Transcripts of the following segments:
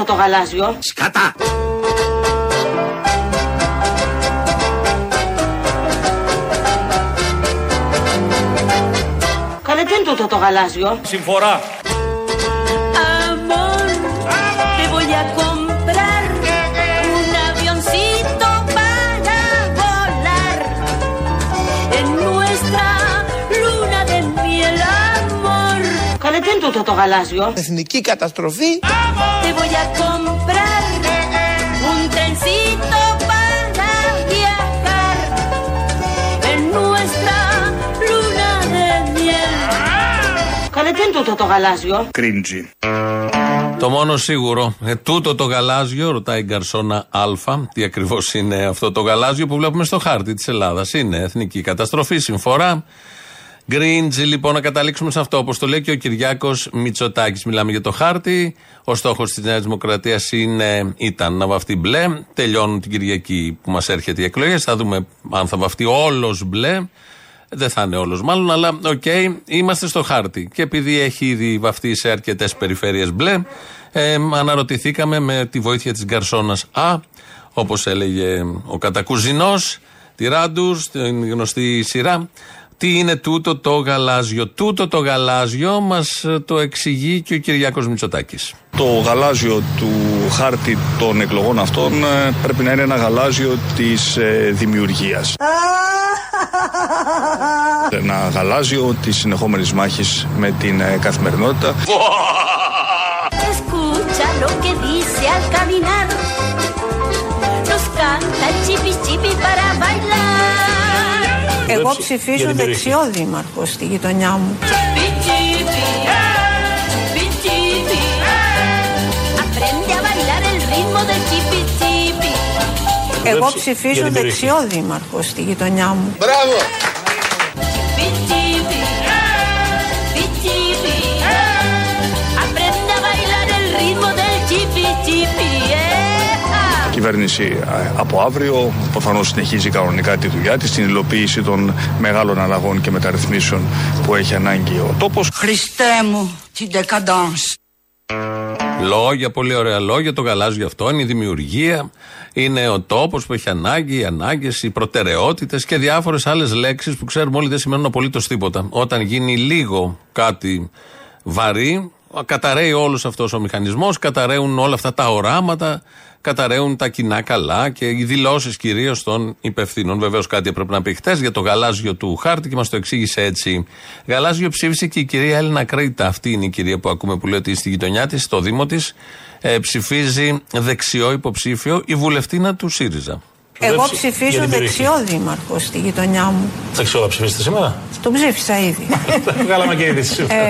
αυτό το γαλάζιο. Σκατά. Καλέ, τι είναι τούτο το γαλάζιο. Συμφορά. Το γαλάζιο. Εθνική καταστροφή. Te voy a comprar un trencito para viajar en nuestra luna de miel. Καλέ, τι είναι τούτο το γαλάζιο. Κρίντζι. Το μόνο σίγουρο, τούτο το γαλάζιο, ρωτάει η γκαρσόνα Α, τι ακριβώς είναι αυτό το γαλάζιο που βλέπουμε στο χάρτη της Ελλάδας. Είναι εθνική καταστροφή, συμφορά. Γκρίντζι, λοιπόν, να καταλήξουμε σε αυτό, όπως το λέει και ο Κυριάκος Μητσοτάκης. Μιλάμε για το χάρτη. Ο στόχος της Νέας Δημοκρατίας ήταν να βαφτεί μπλε. Τελειώνουν την Κυριακή που μας έρχεται οι εκλογές. Θα δούμε αν θα βαφτεί όλος μπλε. Δεν θα είναι όλος μάλλον, αλλά οκ, είμαστε στο χάρτη. Και επειδή έχει ήδη βαφτεί σε αρκετές περιφέρειες μπλε, αναρωτηθήκαμε με τη βοήθεια της γκαρσόνας Α, όπως έλεγε ο κατακουζινός, τη Ράντου, την γνωστή σειρά. Τι είναι τούτο το γαλάζιο. Τούτο το γαλάζιο μας το εξηγεί και ο Κυριάκος Μητσοτάκης. Το γαλάζιο του χάρτη των εκλογών αυτών πρέπει να είναι ένα γαλάζιο της δημιουργίας. Ένα γαλάζιο της συνεχόμενης μάχης με την καθημερινότητα. Escucha lo que dice al caminar. Nos canta chipi chipi para bailar. Εγώ ψηφίζω δεξιό δήμαρχο στη γειτονιά μου. Εγώ ψηφίζω δεξιό δήμαρχο στη γειτονιά μου. Μπράβο! Η κυβέρνηση από αύριο προφανώς συνεχίζει κανονικά τη δουλειά της στην υλοποίηση των μεγάλων αλλαγών και μεταρρυθμίσεων που έχει ανάγκη ο τόπος. Χριστέ μου, την decadence. Λόγια, πολύ ωραία λόγια, το γαλάζιο αυτό είναι η δημιουργία, είναι ο τόπος που έχει ανάγκη, οι ανάγκες, οι προτεραιότητες και διάφορες άλλες λέξεις που ξέρουμε όλοι δεν σημαίνουν απολύτως τίποτα. Όταν γίνει λίγο κάτι βαρύ, καταραίει όλος αυτός ο μηχανισμός, καταραίουν όλα αυτά τα οράματα, καταραίουν τα κοινά καλά και οι δηλώσεις κυρίως των υπευθύνων. Βεβαίως κάτι έπρεπε να πει χτες για το γαλάζιο του χάρτη και μας το εξήγησε έτσι. Γαλάζιο ψήφισε και η κυρία Έλενα Κρέτα. Αυτή είναι η κυρία που ακούμε που λέει ότι στη γειτονιά της, στο Δήμο της, ψηφίζει δεξιό υποψήφιο, η βουλευτίνα του ΣΥΡΙΖΑ. Εγώ ψηφίζω δεξιό δήμαρχο στη γειτονιά μου. Δεξιό θα ψηφίσετε σήμερα. Τον ψήφισα ήδη. Βγάλαμε και ήδη σήμερα.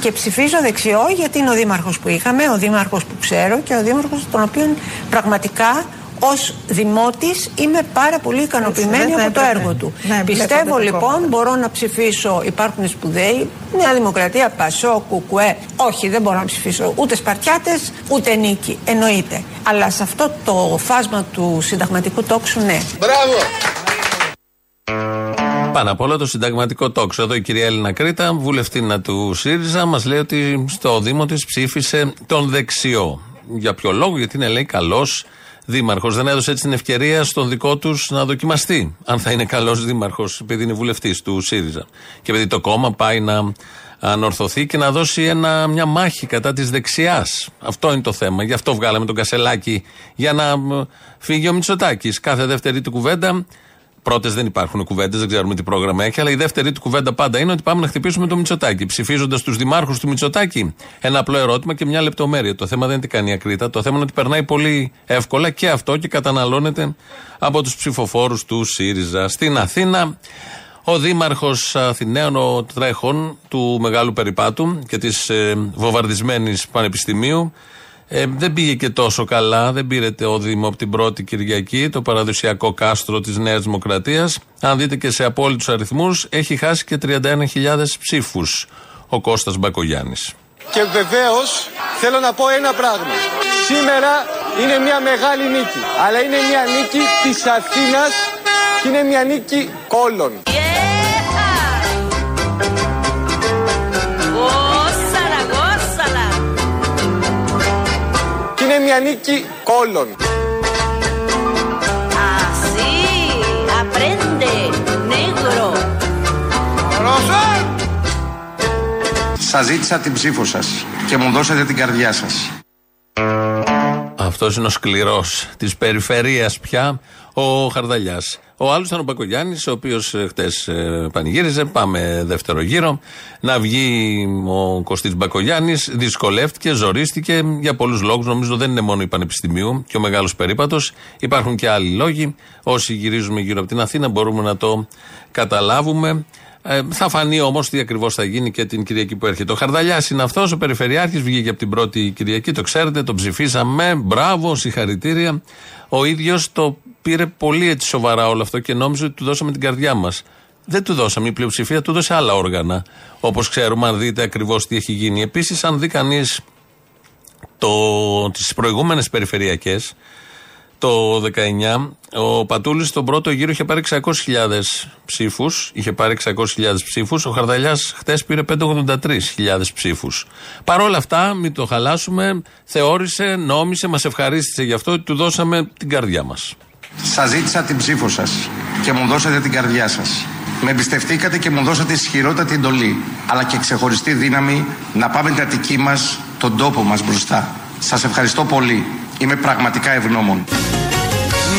Και ψηφίζω δεξιό γιατί είναι ο δήμαρχος που είχαμε, ο δήμαρχος που ξέρω και ο δήμαρχος τον οποίον πραγματικά ως δημότης είμαι πάρα πολύ ικανοποιημένη από το έργο του. Πιστεύω λοιπόν μπορώ να ψηφίσω, υπάρχουν σπουδαίοι, Νέα Δημοκρατία, ΠΑΣΟΚ, ΚΚΕ. Όχι, δεν μπορώ να ψηφίσω ούτε Σπαρτιάτες ούτε Νίκη, εννοείται. Αλλά σε αυτό το φάσμα του συνταγματικού τόξου ναι. Μπράβο! Πάνω απ' όλα το συνταγματικό τόξο. Εδώ η κυρία Έλληνα Κρήτα, βουλευτίνα του ΣΥΡΙΖΑ, μας λέει ότι στο Δήμο της ψήφισε τον δεξιό. Για ποιο λόγο, γιατί είναι λέει καλός δήμαρχος. Δεν έδωσε έτσι την ευκαιρία στον δικό τους να δοκιμαστεί, αν θα είναι καλός δήμαρχος, επειδή είναι βουλευτής του ΣΥΡΙΖΑ. Και επειδή το κόμμα πάει να ανορθωθεί και να δώσει μια μάχη κατά της δεξιάς. Αυτό είναι το θέμα. Γι' αυτό βγάλαμε τον Κασελάκη, για να φύγει ο Μητσοτάκης. Κάθε δεύτερη του κουβέντα. Πρώτες δεν υπάρχουν κουβέντες, δεν ξέρουμε τι πρόγραμμα έχει, αλλά η δεύτερη του κουβέντα πάντα είναι ότι πάμε να χτυπήσουμε το Μητσοτάκη. Ψηφίζοντας τους δημάρχους του Μητσοτάκη, ένα απλό ερώτημα και μια λεπτομέρεια. Το θέμα δεν είναι τι κάνει η Ακρίτα, το θέμα είναι ότι περνάει πολύ εύκολα και αυτό και καταναλώνεται από τους ψηφοφόρους του ΣΥΡΙΖΑ. Στην Αθήνα, ο δήμαρχος Αθηναίων, ο τρέχων του Μεγάλου Περιπάτου και της βομβαρδισμένης Πανεπιστημίου, δεν πήγε και τόσο καλά, δεν πήρε το Δήμο από την πρώτη Κυριακή, το παραδοσιακό κάστρο της Νέας Δημοκρατίας. Αν δείτε και σε απόλυτους αριθμούς, έχει χάσει και 31.000 ψήφους ο Κώστας Μπακογιάννης. Και βεβαίως θέλω να πω ένα πράγμα. Σήμερα είναι μια μεγάλη νίκη, αλλά είναι μια νίκη της Αθήνας και είναι μια νίκη όλων. μια νίκη κόλλων. Ασύ, απρέντε, νέγρο. Σας ζήτησα την ψήφο σας και μου δώσατε την καρδιά σας. Αυτός είναι ο σκληρός της περιφερείας πια, ο Χαρδαλιάς. Ο άλλος ήταν ο Μπακογιάννης, ο οποίος χτες πανηγύριζε. Πάμε δεύτερο γύρο. Να βγει ο Κωστής Μπακογιάννης. Δυσκολεύτηκε, ζορίστηκε για πολλούς λόγους. Νομίζω δεν είναι μόνο η Πανεπιστημίου και ο μεγάλος περίπατος. Υπάρχουν και άλλοι λόγοι. Όσοι γυρίζουμε γύρω από την Αθήνα μπορούμε να το καταλάβουμε. Θα φανεί όμως τι ακριβώς θα γίνει και την Κυριακή που έρχεται. Ο Χαρδαλιάς είναι αυτός, ο Περιφερειάρχης, βγήκε από την πρώτη Κυριακή, το ξέρετε, το ψηφίσαμε, μπράβο, συγχαρητήρια. Ο ίδιος το πήρε πολύ έτσι σοβαρά όλο αυτό και νόμιζε ότι του δώσαμε την καρδιά μας. Δεν του δώσαμε, η πλειοψηφία του δώσε άλλα όργανα, όπως ξέρουμε αν δείτε ακριβώς τι έχει γίνει. Επίσης, αν δει κανείς τις προηγούμενες περιφερειακές, το 19, ο Πατούλης στον πρώτο γύρο είχε πάρει 600.000 ψήφους. Ο Χαρδαλιάς χτες πήρε 583.000 ψήφους. Παρ' όλα αυτά, μην το χαλάσουμε, θεώρησε, νόμισε, μας ευχαρίστησε γι' αυτό, του δώσαμε την καρδιά μας. Σας ζήτησα την ψήφο σας και μου δώσατε την καρδιά σας. Με εμπιστευτήκατε και μου δώσατε ισχυρότατη εντολή, αλλά και ξεχωριστή δύναμη να πάμε την Αττική μας, τον τόπο μας μπροστά. Σας ευχαριστώ πολύ. Είμαι πραγματικά ευγνώμων.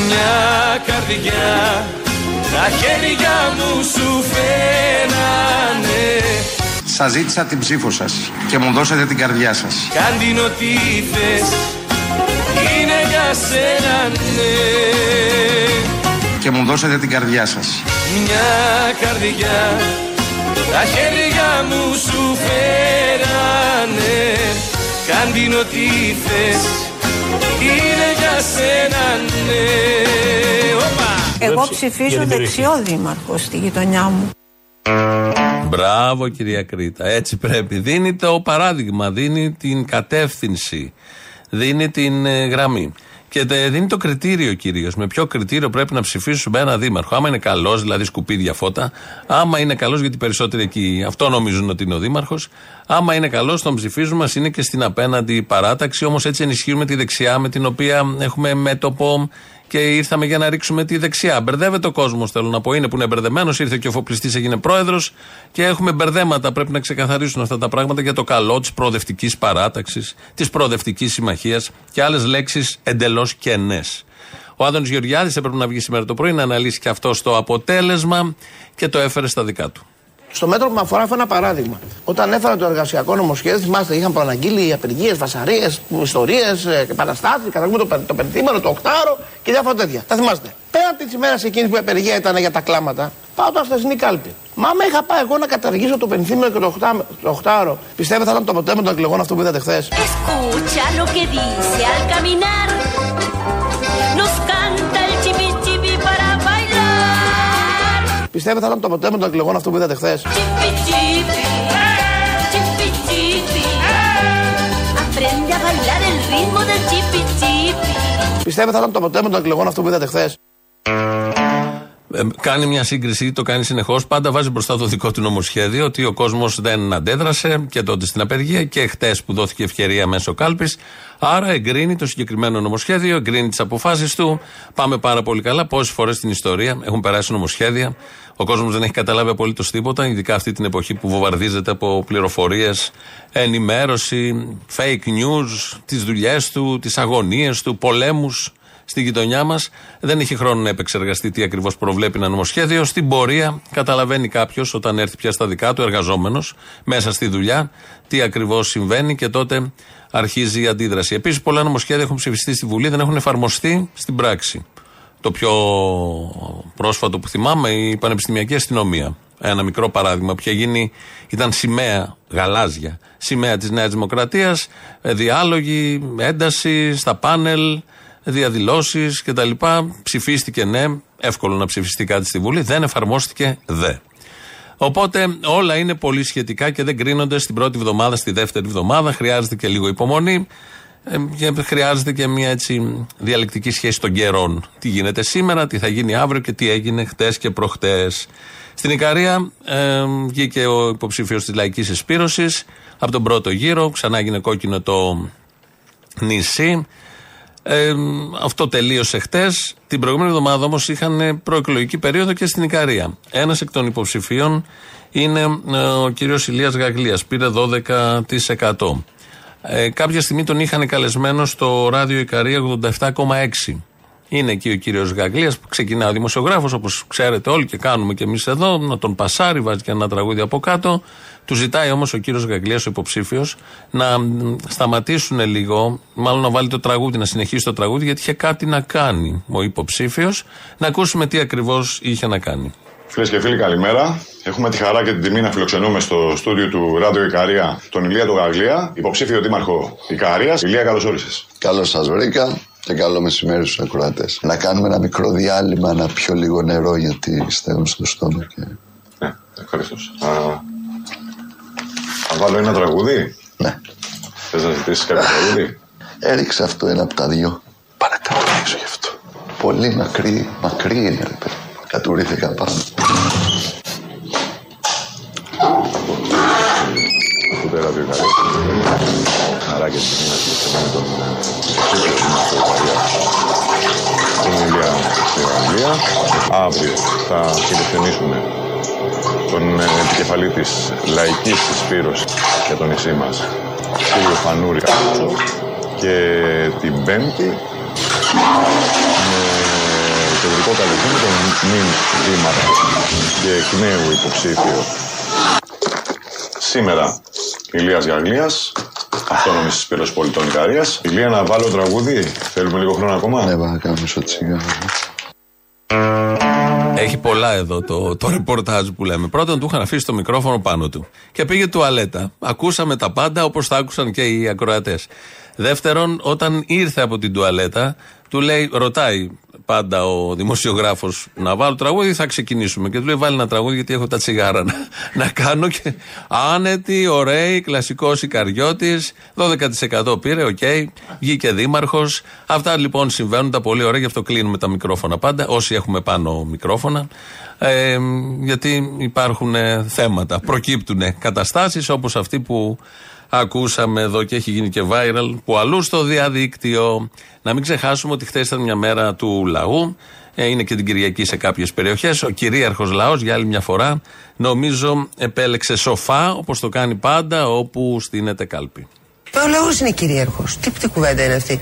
Μια καρδιά, τα χέρια μου σου φαίνανε. Σας ζήτησα την ψήφο σας και μου δώσατε την καρδιά σας. Κάντην ό,τι θες, είναι για σένα, ναι. Και μου δώσατε την καρδιά σας. Μια καρδιά, τα χέρια μου σου φαίνανε. Κάντην ό,τι θες, είναι για σένα, ναι. Εγώ ψηφίζω δεξιό δήμαρχο στη γειτονιά μου. Μπράβο, κυρία Κρήτα. Έτσι πρέπει. Δίνει το παράδειγμα, δίνει την κατεύθυνση, δίνει την γραμμή. Και δίνει το κριτήριο κυρίως. Με ποιο κριτήριο πρέπει να ψηφίσουμε ένα δήμαρχο. Άμα είναι καλός, δηλαδή σκουπίδια φώτα. Άμα είναι καλός, γιατί περισσότεροι εκεί αυτό νομίζουν ότι είναι ο δήμαρχος. Άμα είναι καλός, τον ψηφίζουμε, μας είναι και στην απέναντι παράταξη. Όμως έτσι ενισχύουμε τη δεξιά με την οποία έχουμε μέτωπο και ήρθαμε για να ρίξουμε τη δεξιά. Μπερδεύεται ο κόσμος, θέλω να πω. Είναι που είναι μπερδεμένος, ήρθε και ο εφοπλιστής, έγινε πρόεδρος και έχουμε μπερδέματα. Πρέπει να ξεκαθαρίσουν αυτά τα πράγματα για το καλό της προοδευτικής παράταξης, της προοδευτικής συμμαχίας και άλλες λέξεις εντελώς κενές. Ο Άδωνις Γεωργιάδης έπρεπε να βγει σήμερα το πρωί να αναλύσει και αυτό το αποτέλεσμα και το έφερε στα δικά του. Στο μέτρο που με αφορά, ένα παράδειγμα. Όταν έφερα το εργασιακό νομοσχέδιο, θυμάστε, είχαν προαναγγείλει απεργίες, βασαρίες, ιστορίες, επαναστάσεις, καταγούμε το πενθήμερο, το οκτάωρο και διάφορα τέτοια. Τα θυμάστε. Πέραν τη ημέρα εκείνη που η απεργία ήταν για τα κλάματα, πάω τώρα στα Αστασινή κάλπη. Μα άμα είχα πάει εγώ να καταργήσω το πενθήμερο και το οκτάωρο, πιστεύετε θα ήταν το αποτέλεσμα των εκλογών αυτό που είδατε χθες? Πιστεύετε θα ήταν το αποτέλεσμα των εκλογών αυτό που είδατε χθες? Πιστεύετε θα ήταν το αποτέλεσμα των εκλογών αυτό που είδατε χθες? Κάνει μια σύγκριση, το κάνει συνεχώς. Πάντα βάζει μπροστά το δικό του νομοσχέδιο, ότι ο κόσμος δεν αντέδρασε και τότε στην απεργία και χτες που δόθηκε ευκαιρία μέσω κάλπης. Άρα εγκρίνει το συγκεκριμένο νομοσχέδιο, εγκρίνει τις αποφάσεις του. Πάμε πάρα πολύ καλά. Πόσες φορές στην ιστορία έχουν περάσει νομοσχέδια. Ο κόσμος δεν έχει καταλάβει απολύτως τίποτα, ειδικά αυτή την εποχή που βομβαρδίζεται από πληροφορίες, ενημέρωση, fake news, τις δουλειές του, τις αγωνίες του, πολέμους. Στη γειτονιά μας δεν έχει χρόνο να επεξεργαστεί τι ακριβώς προβλέπει ένα νομοσχέδιο. Στην πορεία καταλαβαίνει κάποιος, όταν έρθει πια στα δικά του, εργαζόμενος, μέσα στη δουλειά, τι ακριβώς συμβαίνει και τότε αρχίζει η αντίδραση. Επίσης, πολλά νομοσχέδια έχουν ψηφιστεί στη Βουλή, δεν έχουν εφαρμοστεί στην πράξη. Το πιο πρόσφατο που θυμάμαι, η Πανεπιστημιακή Αστυνομία. Ένα μικρό παράδειγμα που είχε γίνει, ήταν σημαία γαλάζια, σημαία της Νέας Δημοκρατίας, διάλογοι, ένταση στα πάνελ, διαδηλώσεις και τα λοιπά. Ψηφίστηκε ναι, εύκολο να ψηφιστεί κάτι στη Βουλή, δεν εφαρμόστηκε δε. Οπότε όλα είναι πολύ σχετικά και δεν κρίνονται στην πρώτη εβδομάδα, στη δεύτερη εβδομάδα. Χρειάζεται και λίγο υπομονή και χρειάζεται και μια έτσι διαλεκτική σχέση των καιρών. Τι γίνεται σήμερα, τι θα γίνει αύριο και τι έγινε χτες και προχτές. Στην Ικαρία βγήκε ο υποψήφιος της Λαϊκής Εισπύρωσης από τον πρώτο γύρο, ξανά έγινε κόκκινο το νησί. Αυτό τελείωσε χτες. Την προηγούμενη εβδομάδα όμως είχαν προεκλογική περίοδο και στην Ικαρία. Ένας εκ των υποψηφίων είναι ο κύριος Ηλίας Γαγλίας. Πήρε 12%. Κάποια στιγμή τον είχαν καλεσμένο στο ράδιο Ικαρία 87,6. Είναι εκεί ο κύριος Γαγλίας, που ξεκινά ο δημοσιογράφος, όπως ξέρετε όλοι και κάνουμε και εμείς εδώ, να τον πασάρει, βάζει και ένα τραγούδι από κάτω. Του ζητάει όμως ο κύριος Γαγλίας, ο υποψήφιος, να σταματήσουν λίγο, μάλλον να βάλει το τραγούδι, να συνεχίσει το τραγούδι, γιατί είχε κάτι να κάνει ο υποψήφιος. Να ακούσουμε τι ακριβώς είχε να κάνει. Φίλες και φίλοι, καλημέρα. Έχουμε τη χαρά και την τιμή να φιλοξενούμε στο στούντιο του Ράδιο Ικαρία τον Ηλία τον Γαγλία, υποψήφιο δήμαρχο Ικαρίας. Ηλία, καλώς όρισες. Καλώς σας βρήκα. Και καλό μεσημέρι στους ακροατές. Να κάνουμε ένα μικρό διάλειμμα, να πιω λίγο νερό, γιατί στέγνω στο στόμα. Και... ναι, ευχαριστώ. Θα βάλω ένα τραγούδι. Ναι. Θες να ζητήσεις κάποιο τραγούδι? Έριξε αυτό ένα από τα δυο. Παρακαλώ, έξω γι' αυτό. Πολύ μακρύ, μακρύ είναι, ρε παιδί. Κατουρήθηκα πάνω. Ακούτε ράδιο Ικαρία. Αράκες με τον Ηλία Γαγλία. Αύριο θα φιλοξενήσουμε τον επικεφαλή της λαϊκής συσπήρωσης για το νησί μας, κύριο Φανούρη, και την Πέμπτη με κεντρικό καλεσμένο τον νυν δήμαρχο και εκ νέου υποψήφιο σήμερα Ηλίας Γαγλίας, αυτόνομη συσπήρωση πολιτών Ικαρίας. Ηλία, να βάλω τραγούδι. Θέλουμε λίγο χρόνο ακόμα. Ναι, πάμε κάνουμε σοτσίγκα. Έχει πολλά εδώ το ρεπορτάζ που λέμε. Πρώτον, του είχαν αφήσει το μικρόφωνο πάνω του και πήγε τουαλέτα. Ακούσαμε τα πάντα, όπως τα άκουσαν και οι ακροατές. Δεύτερον, όταν ήρθε από την τουαλέτα, του λέει, ρωτάει πάντα ο δημοσιογράφος, να βάλω τραγούδι ή θα ξεκινήσουμε? Και του λέει, βάλει ένα τραγούδι, γιατί έχω τα τσιγάρα να κάνω. Και άνετη, ωραίοι, κλασικός Ικαριώτης, 12% πήρε, οκ, βγήκε δήμαρχος. Αυτά λοιπόν συμβαίνουν, τα πολύ ωραία, γι' αυτό κλείνουμε τα μικρόφωνα πάντα, όσοι έχουμε πάνω μικρόφωνα, γιατί υπάρχουν θέματα, προκύπτουν καταστάσεις όπως αυτή που ακούσαμε εδώ και έχει γίνει και viral που αλλού στο διαδίκτυο. Να μην ξεχάσουμε ότι χθες ήταν μια μέρα του λαού, είναι και την Κυριακή σε κάποιες περιοχές. Ο κυρίαρχος λαός για άλλη μια φορά νομίζω επέλεξε σοφά, όπως το κάνει πάντα όπου στείνεται κάλπη. Ο λαός είναι κυρίαρχος. Τι κουβέντα είναι αυτή?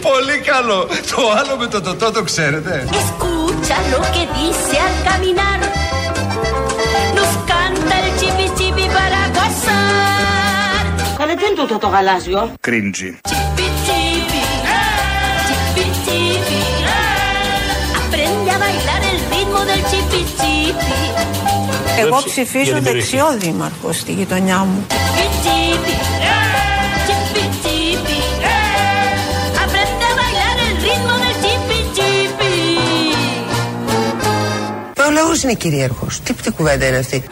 Πολύ καλό. Το άλλο με το τοτό το ξέρετε. Escúchalo que dice al caminar. Nos canta el chipi chipi para gozar. Κάνε τι είναι τούτο το γαλάζιο? Κρίντζι. Chipi chipi, chipi chipi. Aprende a bailar el ritmo del chipi chipi. Εγώ ψηφίζω δεξιό δήμαρχο στη γειτονιά μου. Chipi chipi, chipi chipi. Aprende a bailar el ritmo del chipi chipi. Ο λαός είναι κυρίαρχος. Τι κουβέντα είναι αυτή?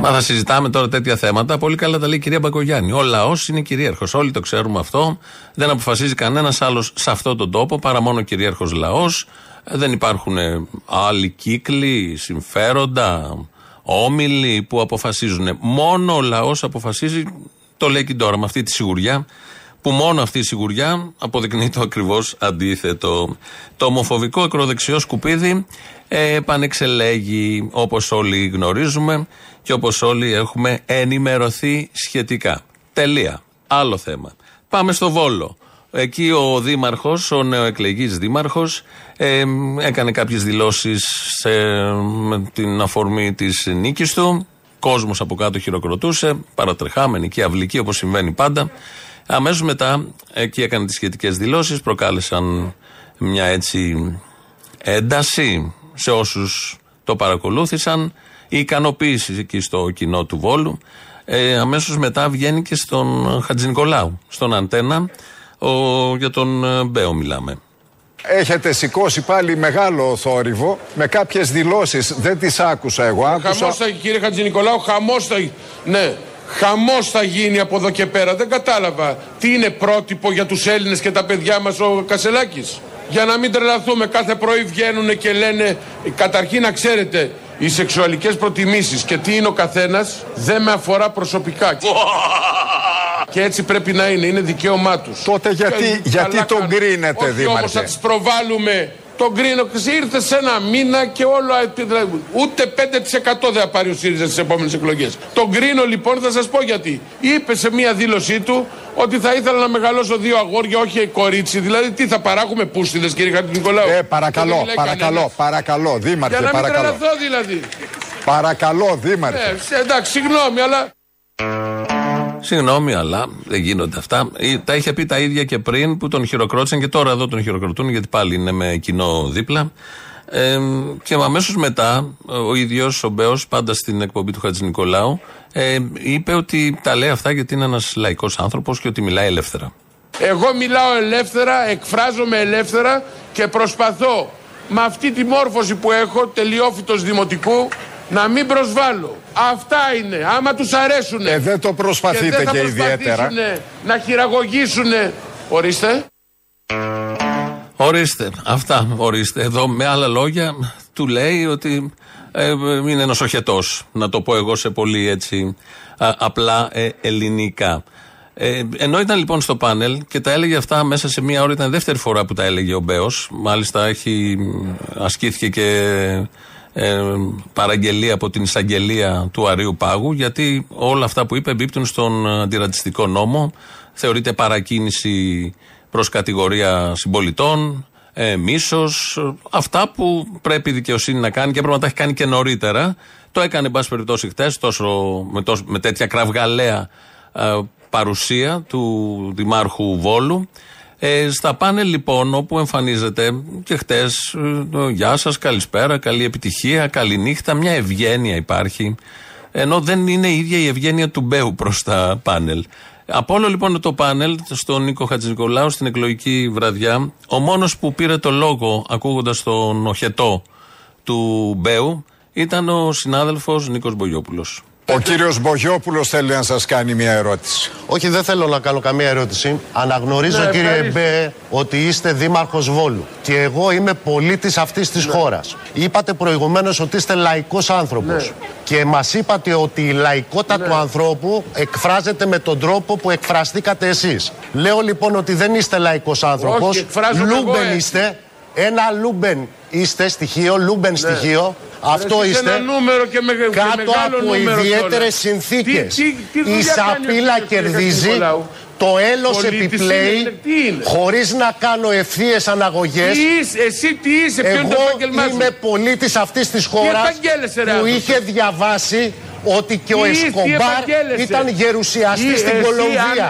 Μα θα συζητάμε τώρα τέτοια θέματα. Πολύ καλά τα λέει η κυρία Μπακογιάννη. Ο λαός είναι κυρίαρχος. Όλοι το ξέρουμε αυτό. Δεν αποφασίζει κανένας άλλος σε αυτόν τον τόπο παρά μόνο ο κυρίαρχος λαός. Δεν υπάρχουν άλλοι κύκλοι, συμφέροντα, όμιλοι που αποφασίζουν. Μόνο ο λαός αποφασίζει, το λέει και τώρα με αυτή τη σιγουριά. Που μόνο αυτή η σιγουριά αποδεικνύει το ακριβώς αντίθετο. Το ομοφοβικό ακροδεξιό σκουπίδι επανεξελέγει, όπως όλοι γνωρίζουμε και όπως όλοι έχουμε ενημερωθεί σχετικά. Τελεία. Άλλο θέμα. Πάμε στο Βόλο. Εκεί ο δήμαρχος, ο νεοεκλεγής δήμαρχος, έκανε κάποιες δηλώσεις με την αφορμή της νίκης του. Κόσμος από κάτω χειροκροτούσε, παρατρεχάμενοι και αυλικοί, όπως συμβαίνει πάντα. Αμέσως μετά, εκεί έκανε τις σχετικές δηλώσεις, προκάλεσαν μια έτσι ένταση σε όσους το παρακολούθησαν, ικανοποίηση εκεί στο κοινό του Βόλου. Αμέσως μετά βγαίνει και στον Χατζηνικολάου, στον Αντένα, για τον Μπέο μιλάμε. Έχετε σηκώσει πάλι μεγάλο θόρυβο με κάποιες δηλώσεις, δεν τις άκουσα εγώ. Χαμός θα γίνει, κύριε Χατζηνικολάου, χαμός θα γίνει, ναι. Χαμός θα γίνει από εδώ και πέρα. Δεν κατάλαβα. Τι είναι πρότυπο για τους Έλληνες και τα παιδιά μας ο Κασελάκης? Για να μην τρελαθούμε, κάθε πρωί βγαίνουν και λένε, καταρχήν να ξέρετε, οι σεξουαλικές προτιμήσεις και τι είναι ο καθένας δεν με αφορά προσωπικά. Και έτσι πρέπει να είναι, είναι δικαίωμά τους. Τότε γιατί τον κρίνετε, Δήμαρχε? Όχι όμως, θα τις προβάλλουμε. Τον κρίνω, ήρθε σε ένα μήνα και όλο. Ούτε 5% δεν θα πάρει ο ΣΥΡΙΖΑ στις επόμενες εκλογές. Τον κρίνω λοιπόν, θα σας πω γιατί. Είπε σε μία δήλωσή του ότι θα ήθελα να μεγαλώσω δύο αγόρια, όχι κορίτσι. Δηλαδή, τι θα παράγουμε, πούστιδες, κύριε Χατζηνικολάου? Παρακαλώ, Δήμαρχε. Για να μην τρελαθώ δηλαδή. Παρακαλώ, Δήμαρχε. Εντάξει, συγγνώμη, αλλά. Συγγνώμη, αλλά δεν γίνονται αυτά. Τα είχε πει τα ίδια και πριν που τον χειροκρότησαν και τώρα εδώ τον χειροκροτούν, γιατί πάλι είναι με κοινό δίπλα. Και αμέσως μετά ο ίδιος ο Μπέος, πάντα στην εκπομπή του Χατζηνικολάου, είπε ότι τα λέει αυτά γιατί είναι ένας λαϊκός άνθρωπος και ότι μιλάει ελεύθερα. Εγώ μιλάω ελεύθερα, εκφράζομαι ελεύθερα και προσπαθώ με αυτή τη μόρφωση που έχω, τελειόφυτος δημοτικού, να μην προσβάλλω. Αυτά είναι. Άμα τους αρέσουνε. Δεν το προσπαθείτε και ιδιαίτερα. Να χειραγωγήσουνε. Ορίστε. Αυτά. Ορίστε. Εδώ με άλλα λόγια του λέει ότι είναι ένας οχετός. Να το πω εγώ σε πολύ έτσι απλά ελληνικά. Ενώ ήταν λοιπόν στο πάνελ και τα έλεγε αυτά μέσα σε μία ώρα, ήταν δεύτερη φορά που τα έλεγε ο Μπέος. Μάλιστα ασκήθηκε και... παραγγελία από την εισαγγελία του Αρείου Πάγου, γιατί όλα αυτά που είπε εμπίπτουν στον αντιρατσιστικό νόμο, θεωρείται παρακίνηση προς κατηγορία συμπολιτών, μίσος, αυτά που πρέπει η δικαιοσύνη να κάνει και πρέπει να τα έχει κάνει και νωρίτερα. Το έκανε εν πάση περιπτώσει χτες με τέτοια κραυγαλαία παρουσία του Δημάρχου Βόλου. Στα πάνελ λοιπόν, όπου εμφανίζεται και χτες, γεια σας, καλησπέρα, καλή επιτυχία, καλή νύχτα, μια ευγένεια υπάρχει, ενώ δεν είναι η ίδια η ευγένεια του Μπέου προς τα πάνελ. Από όλο λοιπόν το πάνελ, στον Νίκο Χατζηνικολάου, στην εκλογική βραδιά, ο μόνος που πήρε το λόγο ακούγοντας τον οχετό του Μπέου ήταν ο συνάδελφος Νίκος Μπολιόπουλος. Ο κύριος Μπογιόπουλος θέλει να σας κάνει μια ερώτηση. Όχι, δεν θέλω να κάνω καμία ερώτηση. Αναγνωρίζω, κύριε Μπέ, ότι είστε δήμαρχος Βόλου. Και εγώ είμαι πολίτης αυτής της χώρας. Είπατε προηγουμένως ότι είστε λαϊκός άνθρωπος. Και μας είπατε ότι η λαϊκότητα του ανθρώπου εκφράζεται με τον τρόπο που εκφραστήκατε εσείς. Λέω λοιπόν ότι δεν είστε λαϊκός άνθρωπος. Λούμπεν είστε. Ένα Λούμπεν είστε στοιχείο, στοιχείο. Αυτό είστε κάτω από ιδιαίτερες συνθήκες. Η σαπίλα κερδίζει, το έλος επιπλέει, χωρίς να κάνω ευθείες αναγωγές. Εσύ τι είσαι, ποιο είναι το επάγγελμά σου? Εγώ είμαι πολίτης αυτής της χώρας που είχε διαβάσει ότι και ο Εσκομπάρ ήταν γερουσιαστής στην Κολομβία.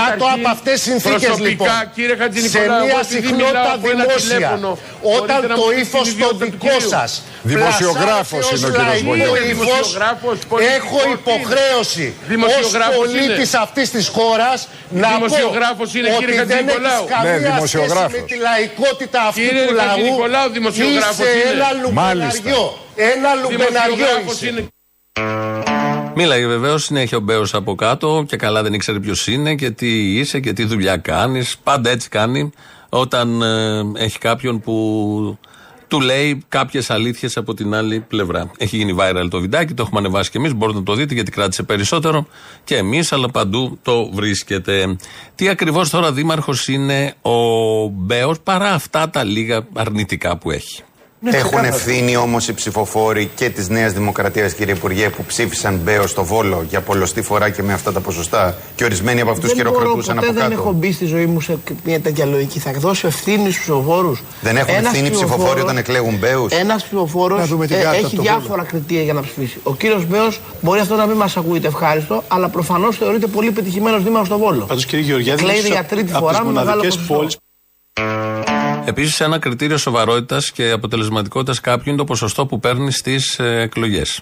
Κάτω από αυτές τις συνθήκες λοιπόν, σε μια συχνότητα δημόσια, όταν το ύφος το δικό σας δημοσιογράφος είναι ο κύριος Βολιόπουλος, έχω υποχρέωση ως πολίτης αυτής της χώρας να πω ότι δεν έχεις καμία σχέση με τη λαϊκότητα αυτού του λαού. Είσαι ένα λουμπεναριό. Ένα λουμπεναριό. Μίλαγε βεβαίως συνέχεια ο Μπέος από κάτω και καλά δεν ήξερε ποιος είναι και τι είσαι και τι δουλειά κάνεις. Πάντα έτσι κάνει όταν έχει κάποιον που του λέει κάποιες αλήθειες από την άλλη πλευρά. Έχει γίνει viral το βιντάκι, το έχουμε ανεβάσει και εμείς, μπορείτε να το δείτε γιατί κράτησε περισσότερο και εμείς, αλλά παντού το βρίσκεται. Τι ακριβώς τώρα δήμαρχος είναι ο Μπέος παρά αυτά τα λίγα αρνητικά που έχει? Έχουν ευθύνη όμως οι ψηφοφόροι και της Νέας Δημοκρατίας, κύριε Υπουργέ, που ψήφισαν Μπέο στο Βόλο για πολλωστή φορά και με αυτά τα ποσοστά. Και ορισμένοι από αυτούς χειροκροτούσαν από κάτω. Δεν έχω μπει στη ζωή μου σε μια τέτοια λογική. Θα δώσω ευθύνη στους ψηφοφόρους? Δεν έχουν ευθύνη οι ψηφοφόροι όταν εκλέγουν Μπέους? Ένας ψηφοφόρος έχει διάφορα κριτήρια για να ψηφίσει. Ο κύριος Μπέος μπορεί αυτό να μην μας ακούγεται ευχάριστο, αλλά προφανώς θεωρείται πολύ πετυχημένος δήμαρχος στο Βόλο. Πάντως, κύριε Γεωργιάδη, εκλέγει για τρίτη φορά με μεγάλο ποσοστό. Επίσης, ένα κριτήριο σοβαρότητας και αποτελεσματικότητας κάποιου είναι το ποσοστό που παίρνει στις εκλογές.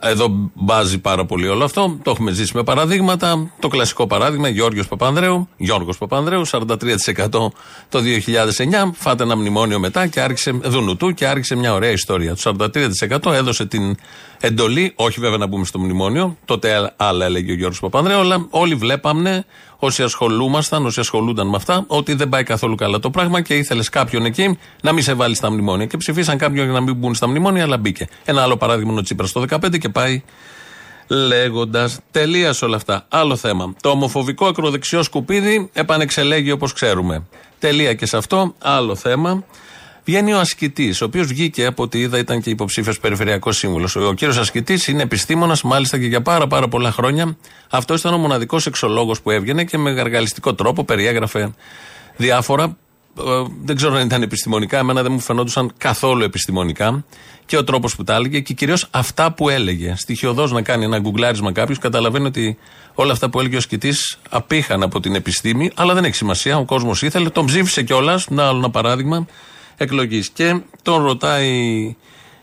Εδώ μπάζει πάρα πολύ όλο αυτό. Το έχουμε ζήσει με παραδείγματα. Το κλασικό παράδειγμα, Γιώργος Παπανδρέου, 43% το 2009. Φάτε ένα μνημόνιο μετά και άρχισε μια ωραία ιστορία. Το 43% έδωσε την εντολή, όχι βέβαια να μπούμε στο μνημόνιο, τότε άλλα έλεγε ο Γιώργος Παπανδρέου, αλλά όλοι βλέπαμε, όσοι ασχολούμασταν, όσοι ασχολούνταν με αυτά, ότι δεν πάει καθόλου καλά το πράγμα και ήθελες κάποιον εκεί να μην σε βάλει στα μνημόνια. Και ψηφίσαν κάποιον για να μην μπουν στα μνημόνια, αλλά μπήκε. Ένα άλλο παράδειγμα είναι ο Τσίπρας το 2015 και πάει λέγοντας. Τελείασε όλα αυτά. Άλλο θέμα. Το ομοφοβικό ακροδεξιό σκουπίδι επανεξελέγει όπως ξέρουμε. Τελεία και σε αυτό. Άλλο θέμα. Βγαίνει ο Ασκητής, ο οποίος βγήκε από ό,τι είδα, ήταν και υποψήφιος περιφερειακός σύμβουλος. Ο κύριος Ασκητής είναι επιστήμονας, μάλιστα και για πάρα πολλά χρόνια. Αυτό ήταν ο μοναδικός εξολόγος που έβγαινε και με γαργαλιστικό τρόπο περιέγραφε διάφορα. Δεν ξέρω αν ήταν επιστημονικά, εμένα δεν μου φαινόντουσαν καθόλου επιστημονικά και ο τρόπος που τα έλεγε και κυρίως αυτά που έλεγε. Στοιχειωδώς να κάνει ένα γκουγκλάρισμα κάποιος, καταλαβαίνει ότι όλα αυτά που έλεγε ο Ασκητής απήχαν από την επιστήμη, αλλά δεν έχει σημασία. Ο κόσμος ήθελε, τον ψήφισε κιόλας. Ένα άλλο παράδειγμα εκλογής. Και τον ρωτάει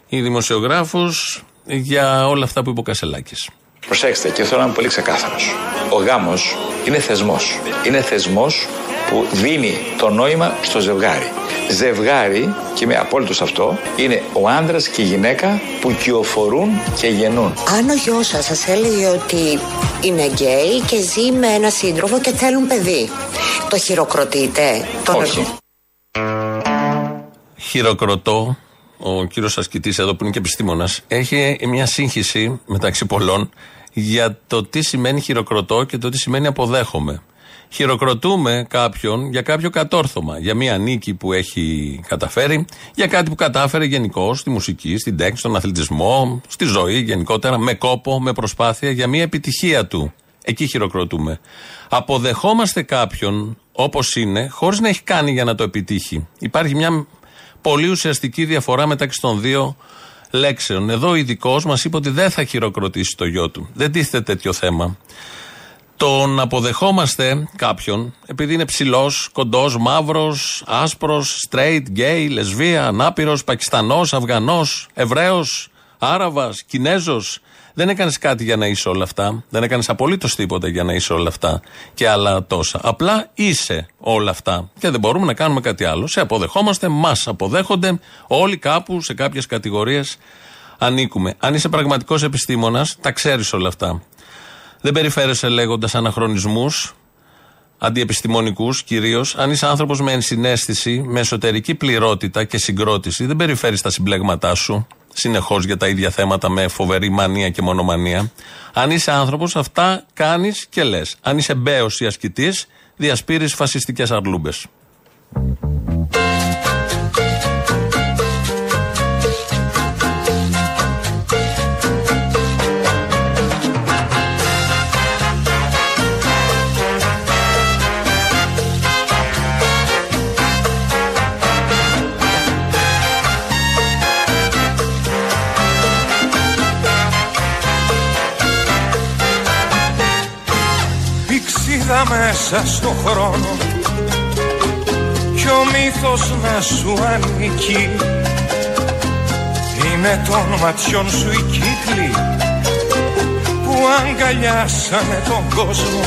η δημοσιογράφος για όλα αυτά που είπε ο Κασελάκης. Προσέξτε, και θέλω να είμαι πολύ ξεκάθαρος. Ο γάμος είναι θεσμός. Είναι θεσμός που δίνει το νόημα στο ζευγάρι. Ζευγάρι, και είμαι απόλυτος αυτό, είναι ο άντρας και η γυναίκα που κυοφορούν και γεννούν. Αν ο γιος σας έλεγε ότι είναι γκέι και ζει με ένα σύντροφο και θέλουν παιδί, το χειροκροτείτε? Όχι. Χειροκροτώ. Ο κύριος Ασκητής εδώ που είναι και επιστήμονας έχει μια σύγχυση μεταξύ πολλών για το τι σημαίνει χειροκροτώ και το τι σημαίνει αποδέχομαι. Χειροκροτούμε κάποιον για κάποιο κατόρθωμα, για μια νίκη που έχει καταφέρει, για κάτι που κατάφερε γενικώς στη μουσική, στην τέχνη, στον αθλητισμό, στη ζωή γενικότερα, με κόπο, με προσπάθεια, για μια επιτυχία του. Εκεί χειροκροτούμε. Αποδεχόμαστε κάποιον όπως είναι, χωρίς να έχει κάνει για να το επιτύχει. Υπάρχει μια πολύ ουσιαστική διαφορά μεταξύ των δύο λέξεων. Εδώ ο ειδικός μας είπε ότι δεν θα χειροκροτήσει το γιο του. Δεν τίθεται τέτοιο θέμα. Τον αποδεχόμαστε κάποιον, επειδή είναι ψηλός, κοντός, μαύρος, άσπρος, straight, gay, λεσβία, ανάπηρος, Πακιστανός, Αφγανός, Εβραίος, Άραβας, Κινέζος. Δεν έκανες κάτι για να είσαι όλα αυτά. Δεν έκανες απολύτως τίποτα για να είσαι όλα αυτά και άλλα τόσα. Απλά είσαι όλα αυτά και δεν μπορούμε να κάνουμε κάτι άλλο. Σε αποδεχόμαστε, μας αποδέχονται, όλοι κάπου σε κάποιες κατηγορίες ανήκουμε. Αν είσαι πραγματικός επιστήμονας, τα ξέρεις όλα αυτά. Δεν περιφέρεσαι λέγοντας αναχρονισμούς, αντιεπιστημονικούς κυρίως. Αν είσαι άνθρωπος με ενσυναίσθηση, με εσωτερική πληρότητα και συγκρότηση, δεν περιφέρεις τα συμπλέγματά σου συνεχώς για τα ίδια θέματα με φοβερή μανία και μονομανία. Αν είσαι άνθρωπος, αυτά κάνεις και λες. Αν είσαι μπέος ή ασκητής, διασπείρεις φασιστικές αρλούμπες. Μέσα στο χρόνο κι ο μύθος να σου ανήκει. Είναι των ματιών σου οι κύκλοι που αγκαλιάσανε τον κόσμο.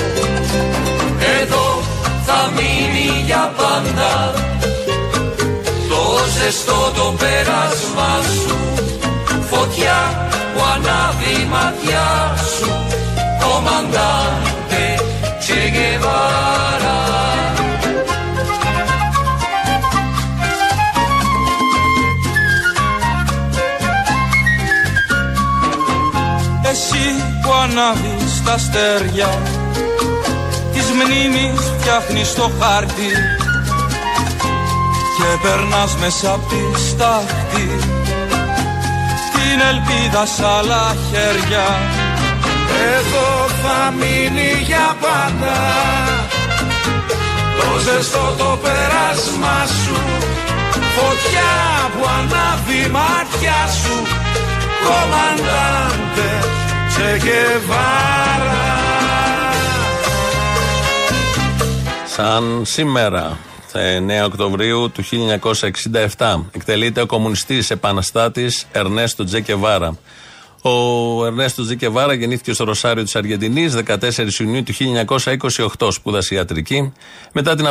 Εδώ θα μείνει για πάντα το ζεστό το πέρασμα σου, φωτιά που ανάβει η ματιά σου, κομμαντάντε Che Guevara. Εσύ που ανάβεις τα αστέρια της μνήμης φτιάχνεις το χάρτη και περνάς μέσα απ' τη στάχτη την ελπίδα σ' άλλα χέρια. Εδώ θα μείνει για πάντα το ζεστό το πέρασμα σου, φωτιά που ανάβει η μάτια σου, κομμαντάντε Τσε Γκεβάρα. Σαν σήμερα 9 Οκτωβρίου του 1967 εκτελείται ο κομμουνιστής επαναστάτης Ερνέστο Τσε Γκεβάρα. Ο Ερνέστο Τσε Γκεβάρα γεννήθηκε στο Ροσάριο της Αργεντινής 14 Ιουνίου του 1928, σπούδασε ιατρική. Μετά την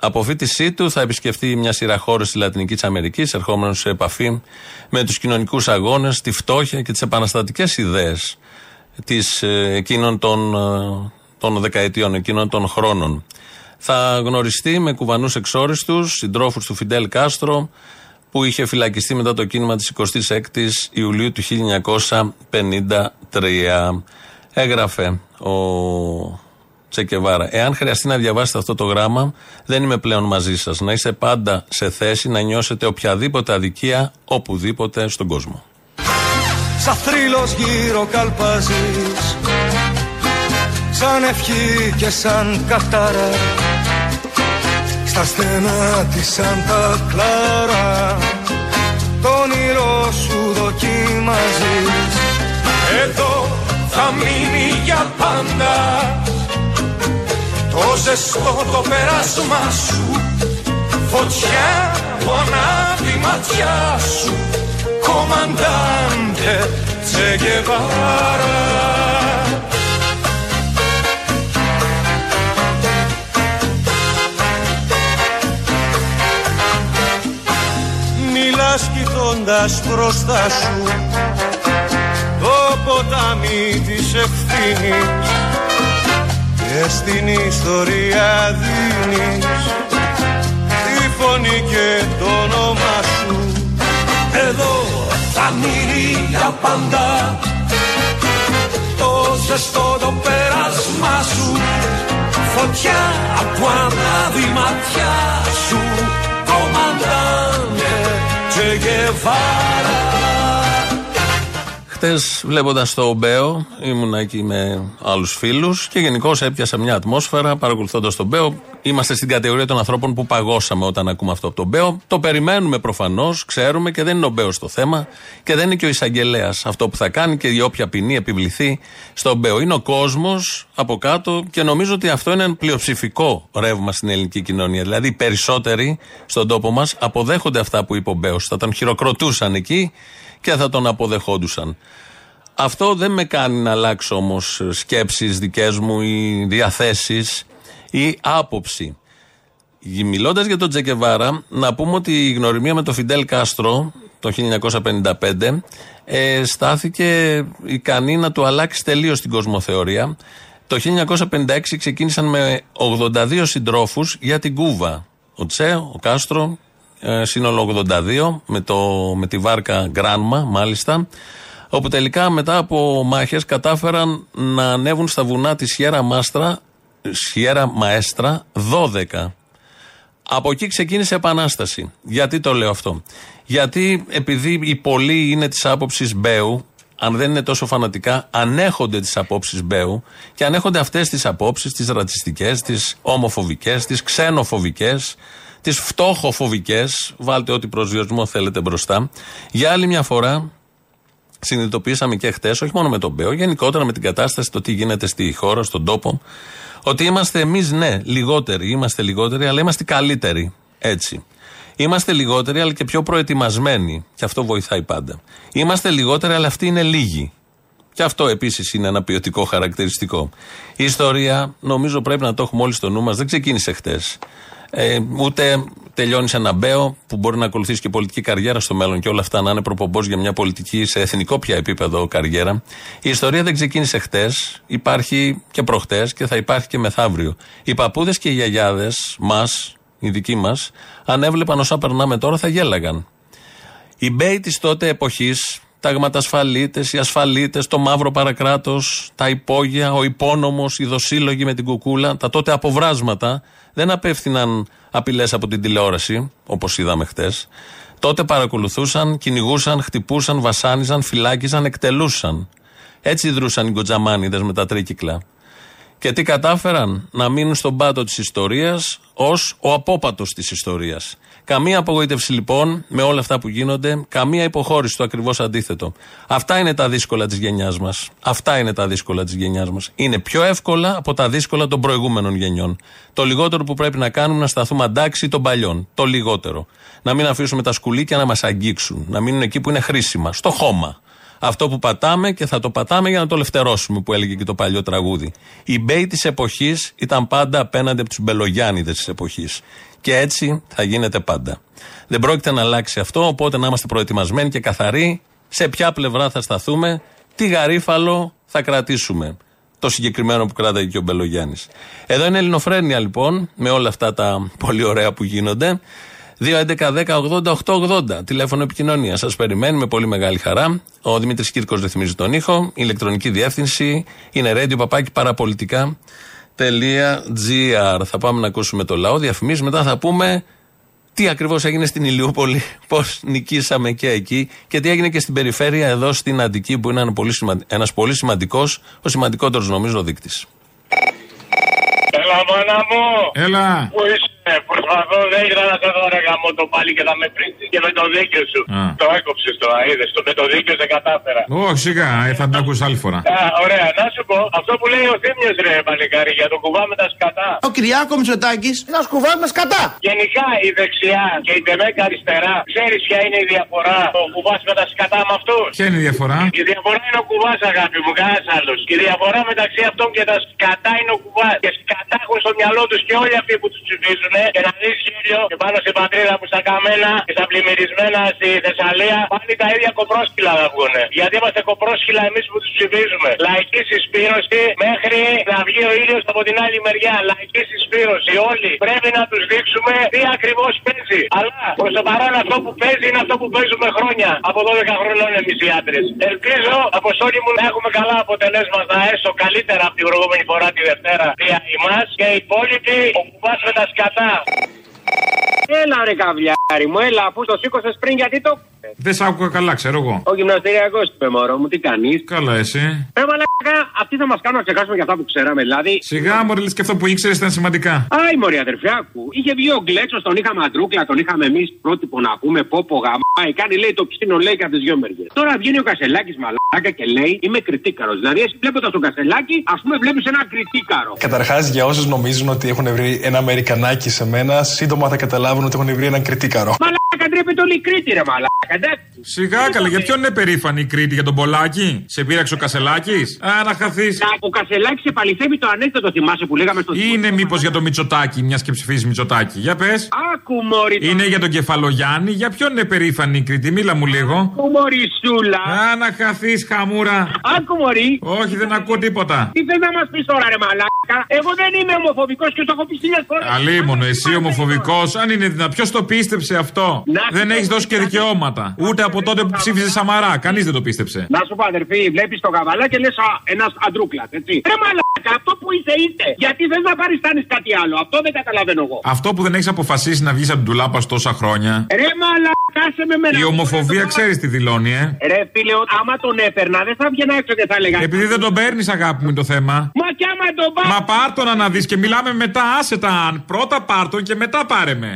αποφύτισή του θα επισκεφτεί μια σειρά χώρες της Λατινικής Αμερικής, ερχόμενος σε επαφή με τους κοινωνικούς αγώνες, τη φτώχεια και τις επαναστατικές ιδέες της εκείνων των δεκαετιών, εκείνων των χρόνων. Θα γνωριστεί με κουβανούς εξόριστους, συντρόφους του Φιντέλ Κάστρο, που είχε φυλακιστεί μετά το κίνημα της 26ης Ιουλίου του 1953. Έγραφε ο Τσε Γκεβάρα: «Εάν χρειαστεί να διαβάσετε αυτό το γράμμα, δεν είμαι πλέον μαζί σας. Να είστε πάντα σε θέση να νιώσετε οποιαδήποτε αδικία, οπουδήποτε στον κόσμο». Σαν θρύλος γύρω καλπάζεις, σαν ευχή και σαν κατάρα, στα στενά της Σάντα Κλάρα το όνειρό σου δοκιμάζεις. Εδώ θα μείνει για πάντα το ζεστό το πέρασμά σου, φωτιά, πονάτη ματιά σου, κομμαντάντε Τσε Γκεβάρα. Κοιτώντας μπροστά σου το ποτάμι της ευθύνης και στην ιστορία δίνεις τη φωνή και το όνομα σου. Εδώ θα μείνει για πάντα το ζεστό το πέρασμά σου, φωτιά από ανάδει ματιά σου, κομμαντάνε Τσε Γκεβάρα. Χτες βλέποντας το Μπέο, ήμουνα εκεί με άλλους φίλους και γενικώς έπιασα μια ατμόσφαιρα παρακολουθώντας τον Μπέο. Είμαστε στην κατηγορία των ανθρώπων που παγώσαμε όταν ακούμε αυτό από τον Μπέο. Το περιμένουμε προφανώς, ξέρουμε, και δεν είναι ο Μπέος το θέμα και δεν είναι και ο εισαγγελέας αυτό που θα κάνει και η όποια ποινή επιβληθεί στον Μπέο. Είναι ο κόσμος από κάτω και νομίζω ότι αυτό είναι ένα πλειοψηφικό ρεύμα στην ελληνική κοινωνία. Δηλαδή οι περισσότεροι στον τόπο μας αποδέχονται αυτά που είπε ο Μπέος. Θα τον χειροκροτούσαν εκεί και θα τον αποδεχόντουσαν. Αυτό δεν με κάνει να αλλάξω όμως σκέψεις δικές μου ή διαθέσεις ή άποψη. Μιλώντας για τον Τσε Γκεβάρα, να πούμε ότι η γνωριμία με τον Φιντέλ Κάστρο το 1955 στάθηκε ικανή να του αλλάξει τελείως την κοσμοθεωρία. Το 1956 ξεκίνησαν με 82 συντρόφους για την Κούβα. Ο Τσε, ο Κάστρο, σύνολο 82 με τη βάρκα Γκράνμα μάλιστα, όπου τελικά μετά από μάχες κατάφεραν να ανέβουν στα βουνά της Σιέρα Μαέστρα 12. Από εκεί ξεκίνησε επανάσταση. Γιατί το λέω αυτό? Γιατί επειδή οι πολλοί είναι της άποψης Μπέου, αν δεν είναι τόσο φανατικά, ανέχονται τις απόψεις Μπέου και ανέχονται αυτές τις απόψεις, τις ρατσιστικές, τις ομοφοβικές, τις ξενοφοβικές, τις φτωχοφοβικές, βάλτε ό,τι προσδιορισμό θέλετε μπροστά. Για άλλη μια φορά συνειδητοποίησαμε και χτες, όχι μόνο με τον Μπέο, γενικότερα με την κατάσταση, το τι γίνεται στη χώρα, στον τόπο, ότι είμαστε εμείς, ναι, λιγότεροι, είμαστε λιγότεροι, αλλά είμαστε καλύτεροι, έτσι. Είμαστε λιγότεροι, αλλά και πιο προετοιμασμένοι, και αυτό βοηθάει πάντα. Είμαστε λιγότεροι, αλλά αυτοί είναι λίγοι. Και αυτό επίσης είναι ένα ποιοτικό χαρακτηριστικό. Η ιστορία, νομίζω, πρέπει να το έχουμε όλοι στο νου μας, δεν ξεκίνησε χτες. Ούτε τελειώνει σε ένα Μπέο που μπορεί να ακολουθήσει και πολιτική καριέρα στο μέλλον και όλα αυτά να είναι προπομπός για μια πολιτική σε εθνικό πια επίπεδο καριέρα. Η ιστορία δεν ξεκίνησε χτες, υπάρχει και προχτές και θα υπάρχει και μεθαύριο. Οι παππούδες και οι γιαγιάδες μας, οι δικοί μας, αν έβλεπαν όσα περνάμε τώρα θα γέλαγαν. Οι Μπέοι της τότε εποχής, ταγματασφαλίτες, οι ασφαλίτες, το μαύρο παρακράτος, τα υπόγεια, ο υπόνομος, οι δοσύλλογοι με την κουκούλα, τα τότε αποβράσματα δεν απέφθηναν απειλές από την τηλεόραση, όπως είδαμε χτες. Τότε παρακολουθούσαν, κυνηγούσαν, χτυπούσαν, βασάνιζαν, φυλάκιζαν, εκτελούσαν. Έτσι δρούσαν οι γκοτζαμάνιδες με τα τρίκυκλα. Και τι κατάφεραν? Να μείνουν στον πάτο της ιστορίας ως ο απόπατος της ιστορίας. Καμία απογοήτευση λοιπόν με όλα αυτά που γίνονται, καμία υποχώρηση, το ακριβώς αντίθετο. Αυτά είναι τα δύσκολα της γενιάς μας. Αυτά είναι τα δύσκολα της γενιάς μας. Είναι πιο εύκολα από τα δύσκολα των προηγούμενων γενιών. Το λιγότερο που πρέπει να κάνουμε να σταθούμε αντάξει των παλιών. Το λιγότερο. Να μην αφήσουμε τα σκουλίκια να μας αγγίξουν. Να μείνουν εκεί που είναι χρήσιμα. Στο χώμα. αυτό που πατάμε και θα το πατάμε για να το ελευθερώσουμε, που έλεγε και το παλιό τραγούδι. Η Μπέη της εποχής ήταν πάντα απέναντι από τους Μπελογιάννηδες της εποχής. Και έτσι θα γίνεται πάντα. Δεν πρόκειται να αλλάξει αυτό, οπότε να είμαστε προετοιμασμένοι και καθαροί σε ποια πλευρά θα σταθούμε, τι γαρίφαλο θα κρατήσουμε. Το συγκεκριμένο που κράταγε και ο Μπελογιάννης. Εδώ είναι Ελληνοφρένεια λοιπόν, με όλα αυτά τα πολύ ωραία που γίνονται. 2-11-10-80-8-80, τηλέφωνο επικοινωνία. Σας περιμένουμε πολύ μεγάλη χαρά. Ο Δημήτρης Κύρκος ρυθμίζει τον ήχο. Η ηλεκτρονική διεύθυνση είναι radio@parapolitica.gr. Θα πάμε να ακούσουμε το λαό, διαφημίσεις, μετά θα πούμε τι ακριβώς έγινε στην Ηλιούπολη, πώς νικήσαμε και εκεί και τι έγινε και στην περιφέρεια εδώ στην Αττική, που είναι ένας πολύ σημαντικός, ο σημαντικότερος νομίζω δείκτης. Έλα μάνα μου! Έλα! Πού είσαι, προσπαθώ, δεν ήθελα να σε δω ρε γαμώτο πάλι και θα με πρίσεις και με το δίκιο σου. Το έκοψες τώρα, είδες, με το δίκιο σε κατάφερα. Όχι, σιγά, θα την ακούσεις άλλη φορά. Ωραία, να σου πω, αυτό που λέει ο Θήμιος ρε παλικάρι για το κουβά με τα σκατά. Ο Κυριάκος Μητσοτάκης, ένα κουβά με σκατά. Γενικά η δεξιά και η τεμέκα αριστερά, ξέρεις ποια είναι η διαφορά, ο κουβάς με τα σκατά με αυτούς. Ποια είναι η διαφορά? Η διαφορά είναι ο κουβάς αγάπη μου, κανένας άλλος. Η διαφορά μεταξύ αυτών και τα σκατά είναι ο κουβάς. Τα έχουν στο μυαλό τους και όλοι αυτοί που τους ψηφίζουν και να δεις χίλιο και πάνω στην πατρίδα που στα καμένα και στα πλημμυρισμένα στη Θεσσαλία πάλι τα ίδια κοπρόσκυλα θα βγουν. Γιατί είμαστε κοπρόσκυλα εμείς που τους ψηφίζουμε. Λαϊκή συσπήρωση μέχρι να βγει ο ήλιος από την άλλη μεριά. Λαϊκή συσπήρωση. Όλοι πρέπει να τους δείξουμε τι ακριβώς παίζει. Αλλά προς το παρόν αυτό που παίζει είναι αυτό που παίζουμε χρόνια. Από 12 χρονών εμείς οι άντρες. Ελπίζω από όλοι μου να έχουμε καλά αποτελέσματα, έστω καλύτερα από την προηγούμενη φορά τη Δευτέρα. Και οι υπόλοιποι κουβάς με τα σκατά. Έλα ρε καβλιάρι μου, έλα, αφού το σήκωσες πριν γιατί το... Δεν σ' άκουγα καλά, ξέρω εγώ. Ο γυμναστηριακός είπε μωρό μου, τι κάνεις? Καλά εσύ. Ρε μαλάκα, αυτοί θα μας κάνουν να ξεχάσουμε για αυτά που ξέραμε, δηλαδή. Σιγά μωρή, λες και αυτό που ήξερες ήταν σημαντικά. Άι μωρή αδερφιάκου, είχε βγει ο Γκλέτσος, τον είχαμε αντρούκλα, τον είχαμε εμείς πρότυπο να πούμε πόπο γαμάει. Κάνει λέει το ψήνο λέει και από τις δυο μεριές. Τώρα βγαίνει ο Κασελάκης μαλάκα και λέει είμαι κριτήκαρος. Δηλαδή εσύ βλέποντας τον Κασελάκη, ας πούμε βλέπεις ένα κριτήκαρο. Καταρχάς για όσους νομίζουν ότι έχουν βρει ένα Αμερικανάκι σε μένα, σύντομα θα καταλάβουν ότι έχουν βρει έναν κριτήκαρο. Μαλάκα ντρέπεται όλη η Κρήτη, ρε μαλάκα, εντάξει. Σιγά καλά, για ποιον είναι περήφανη η Κρήτη, για τον Πολάκη? Σε πείραξε ο Κασελάκης? Άρα χαθείς. Ο Κασελάκης επαληθεύει το ανέκδοτο, θυμάσαι που λέγαμε στο Είναι μήπως για τον Μητσοτάκη, μιας και ψηφίζει Μητσοτάκη? Για πες. Άκου μωρή. Είναι για τον Κεφαλογιάννη, για ποιον είναι περήφανη η Κρήτη? Μίλα μου λίγο. Άκου μωρή σούλα. Άρα χαθείς χαμούρα. Άκου μωρή. Όχι, δεν ακούω τίποτα. Τι θες να μας πεις τώρα, ρε μαλάκα? Εγώ δεν είμαι ομοφοβικός και το έχω πει χίλιες φορές. Αλίμονο, εσύ ομοφοβικός, αν είναι δυνατόν. Ποιος το πίστεψε αυτό? Δεν έχεις δώσει και δικαιώματα. Ούτε από τότε που ψήφιζε Σαμαρά. Κανείς δεν το πίστεψε. Να σου πω, αδερφή, βλέπεις τον καβαλά και λες ένας αντρούκλας, έτσι. Ρε μαλάκα, αυτό που είσαι είτε. Γιατί δεν θα παριστάνεις κάτι άλλο? Αυτό δεν καταλαβαίνω εγώ. Αυτό που δεν έχεις αποφασίσει να βγεις από την τουλάπα τόσα χρόνια. Ρε μαλάκα, σε με μένα. Η ομοφοβία ξέρεις τι δηλώνει, Ρε φίλε, άμα τον έπαιρνα δεν θα βγαίνα έξω και θα έλεγα. Επειδή δεν τον παίρνεις, αγάπη μου, το θέμα. Μα κι άμα τον πάρει. Μα πάρτονα να δεις και μιλάμε μετά, άσετα αν. Πρώτα πάρτον και μετά πάρε με.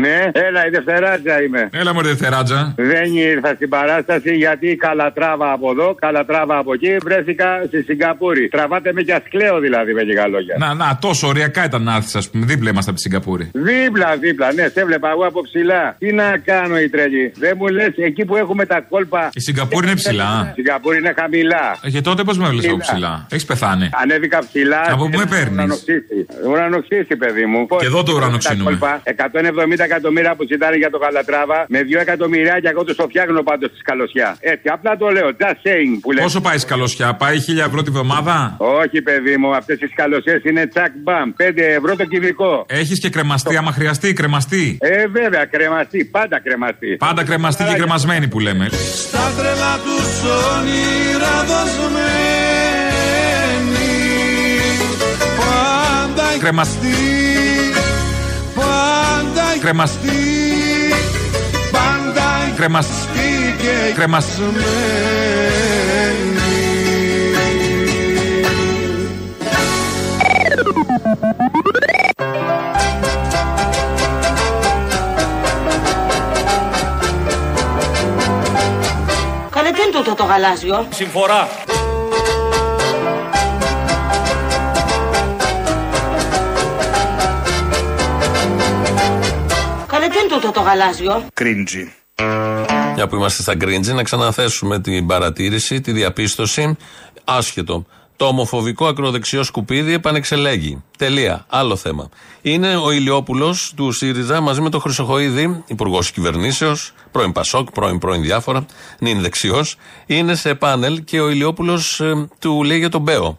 Ναι, έλα, η Δευτεράτζα είμαι. Έλα, μωρή Δευτεράτζα. Δεν ήρθα στην παράσταση γιατί καλατράβα από εδώ, καλατράβα από εκεί. Βρέθηκα στη Σιγκαπούρη. Τραβάτε με κι ασκλαίο δηλαδή, με λίγα λόγια. Να, τόσο ωριακά ήταν να έρθεις, ας πούμε. Δίπλα είμαστε από τη Σιγκαπούρη. Δίπλα, ναι, σε βλέπα εγώ από ψηλά. Τι να κάνω, η τρελή. Δεν μου λες εκεί που έχουμε τα κόλπα. Η Σιγκαπούρη είναι ψηλά. Η Σιγκαπούρη είναι χαμηλά. Για τότε πώ με βλέπει από ψηλά? Έχει πεθάνει. Ανέβηκα ψηλά. Από πού με παίρνει? Ουρανοξύστη, παιδί μου. Και εδώ το ουρανοξύνουμε. 170 εκατομμύρια που ζητάνε για το Καλατράβα με 2 εκατομμυριάκια εγώ τους το φτιάχνω πάντως στη Καλοσιά. Έτσι, απλά το λέω. Just saying που λέει. Πόσο πάει η Καλοσιά, πάει 1.000 ευρώ τη βδομάδα? Όχι, παιδί μου, αυτές οι Καλοσιές είναι τσακ μπαμ. 5 ευρώ το κυβικό. Έχεις και κρεμαστή, άμα χρειαστεί, κρεμαστή. Βέβαια, κρεμαστή, πάντα κρεμαστή. Πάντα κρεμαστή και κρεμασμένη που λέμε. Στα τρελά του όνειρα δοσμένη. Πάντα κρεμαστή. Κρεμαστή, πάντα κρεμαστή και κρεμασμένη. Καλέ, τι είναι τούτο το γαλάζιο? Συμφορά. Το γαλάζιο. Cringy. Μια που είμαστε στα γκρίντζι, να ξαναθέσουμε την παρατήρηση, τη διαπίστωση. Άσχετο. Το ομοφοβικό ακροδεξιό σκουπίδι επανεξελέγει. Τελεία. Άλλο θέμα. Είναι ο Ηλιόπουλος του ΣΥΡΙΖΑ μαζί με τον Χρυσοχοίδη, υπουργός κυβερνήσεως, πρώην ΠΑΣΟΚ, πρώην διάφορα, νυν δεξιός. Είναι σε πάνελ και ο Ηλιόπουλος του λέει για τον Μπέο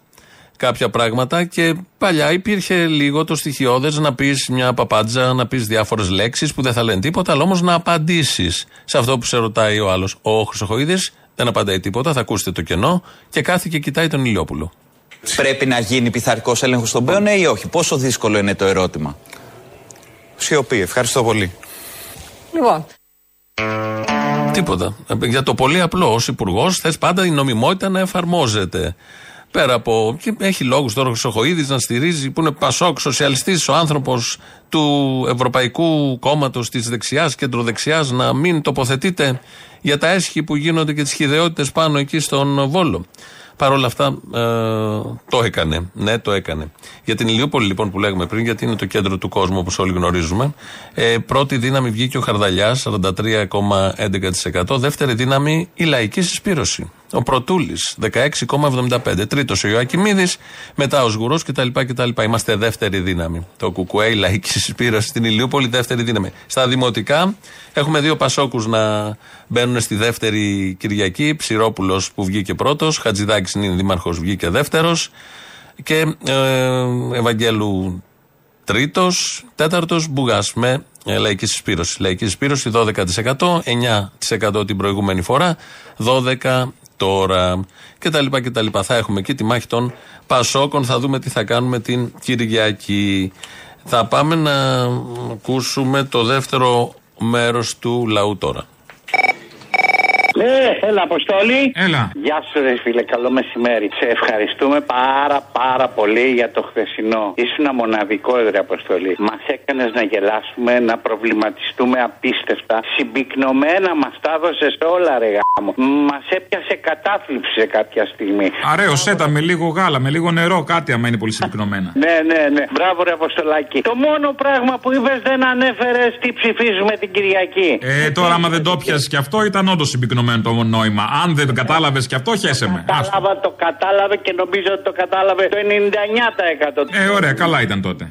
κάποια πράγματα και παλιά υπήρχε λίγο το στοιχειώδες να πεις μια παπάντζα, να πεις διάφορες λέξεις που δεν θα λένε τίποτα, αλλά όμως να απαντήσεις σε αυτό που σε ρωτάει ο άλλος. Ο Χρυσοχοίδης δεν απαντάει τίποτα, θα ακούσετε το κενό και κάθει και κοιτάει τον Ηλιόπουλο. Πρέπει να γίνει πειθαρχικός έλεγχος στον ΠΕΟ, ναι ή όχι? Πόσο δύσκολο είναι το ερώτημα? Σιωπή, ευχαριστώ πολύ. Λοιπόν. Τίποτα. Για το πολύ απλό, ως υπουργός θες πάντα η νομιμότητα να εφαρμόζεται. Πέρα από. Και έχει λόγους τώρα ο Χρυσοχοίδης να στηρίζει, που είναι Πασόκ, σοσιαλιστής, ο άνθρωπος του Ευρωπαϊκού Κόμματος της Δεξιάς, Κεντροδεξιάς, να μην τοποθετείται για τα έσχη που γίνονται και τις χυδαιότητες πάνω εκεί στον Βόλο. Παρ' όλα αυτά το έκανε. Ναι, το έκανε. Για την Ηλιούπολη, λοιπόν, που λέγαμε πριν, γιατί είναι το κέντρο του κόσμου, όπως όλοι γνωρίζουμε. Πρώτη δύναμη βγήκε ο Χαρδαλιάς, 43,11%. Δεύτερη δύναμη η λαϊκή συσπήρωση. Ο Πρωτούλης, 16,75%. Τρίτος ο Ιωακιμίδης, μετά ο Σγουρός κτλ. Είμαστε δεύτερη δύναμη. Το ΚΚΕ, η λαϊκή συσπήρωση στην Ηλιούπολη, δεύτερη δύναμη. Στα δημοτικά έχουμε δύο Πασόκους να μπαίνουν στη δεύτερη Κυριακή. Ψηρόπουλος που βγήκε πρώτος, Χατζηδάκης είναι δήμαρχος, βγήκε δεύτερος. Και Ευαγγέλου τρίτος, τέταρτος Μπουγάς με λαϊκή συσπήρωση. Λαϊκή συσπήρωση 12%, 9% την προηγούμενη φορά, 12% τώρα κτλ. Θα έχουμε εκεί τη μάχη των Πασόκων, θα δούμε τι θα κάνουμε την Κυριακή. Θα πάμε να ακούσουμε το δεύτερο μέρος του λαού τώρα. Έλα Αποστόλη. Έλα. Γεια σου ρε φίλε, καλό μεσημέρι. Σε ευχαριστούμε πάρα πολύ για το χθεσινό. Ήσουν μοναδικό ρε Αποστόλη. Μας έκανες να γελάσουμε, να προβληματιστούμε απίστευτα. Συμπυκνωμένα μας τα έδωσες όλα ρε γάμο. Μας έπιασε κατάθλιψη σε κάποια στιγμή. Αρέω σέτα με λίγο γάλα, με λίγο νερό, κάτι άμα είναι πολύ συμπυκνωμένα. Ναι. Μπράβο ρε Αποστολάκη. Το μόνο πράγμα που είπες δεν ανέφερες τι ψηφίζουμε την Κυριακή. Τώρα άμα δεν το πιασες κι αυτό ήταν όντως συμπυκνωμένο. Το νόημα. Αν δεν κατάλαβες και αυτό, χέσε με. Το κατάλαβε και νομίζω ότι το κατάλαβε το 99%. Ωραία, καλά ήταν τότε.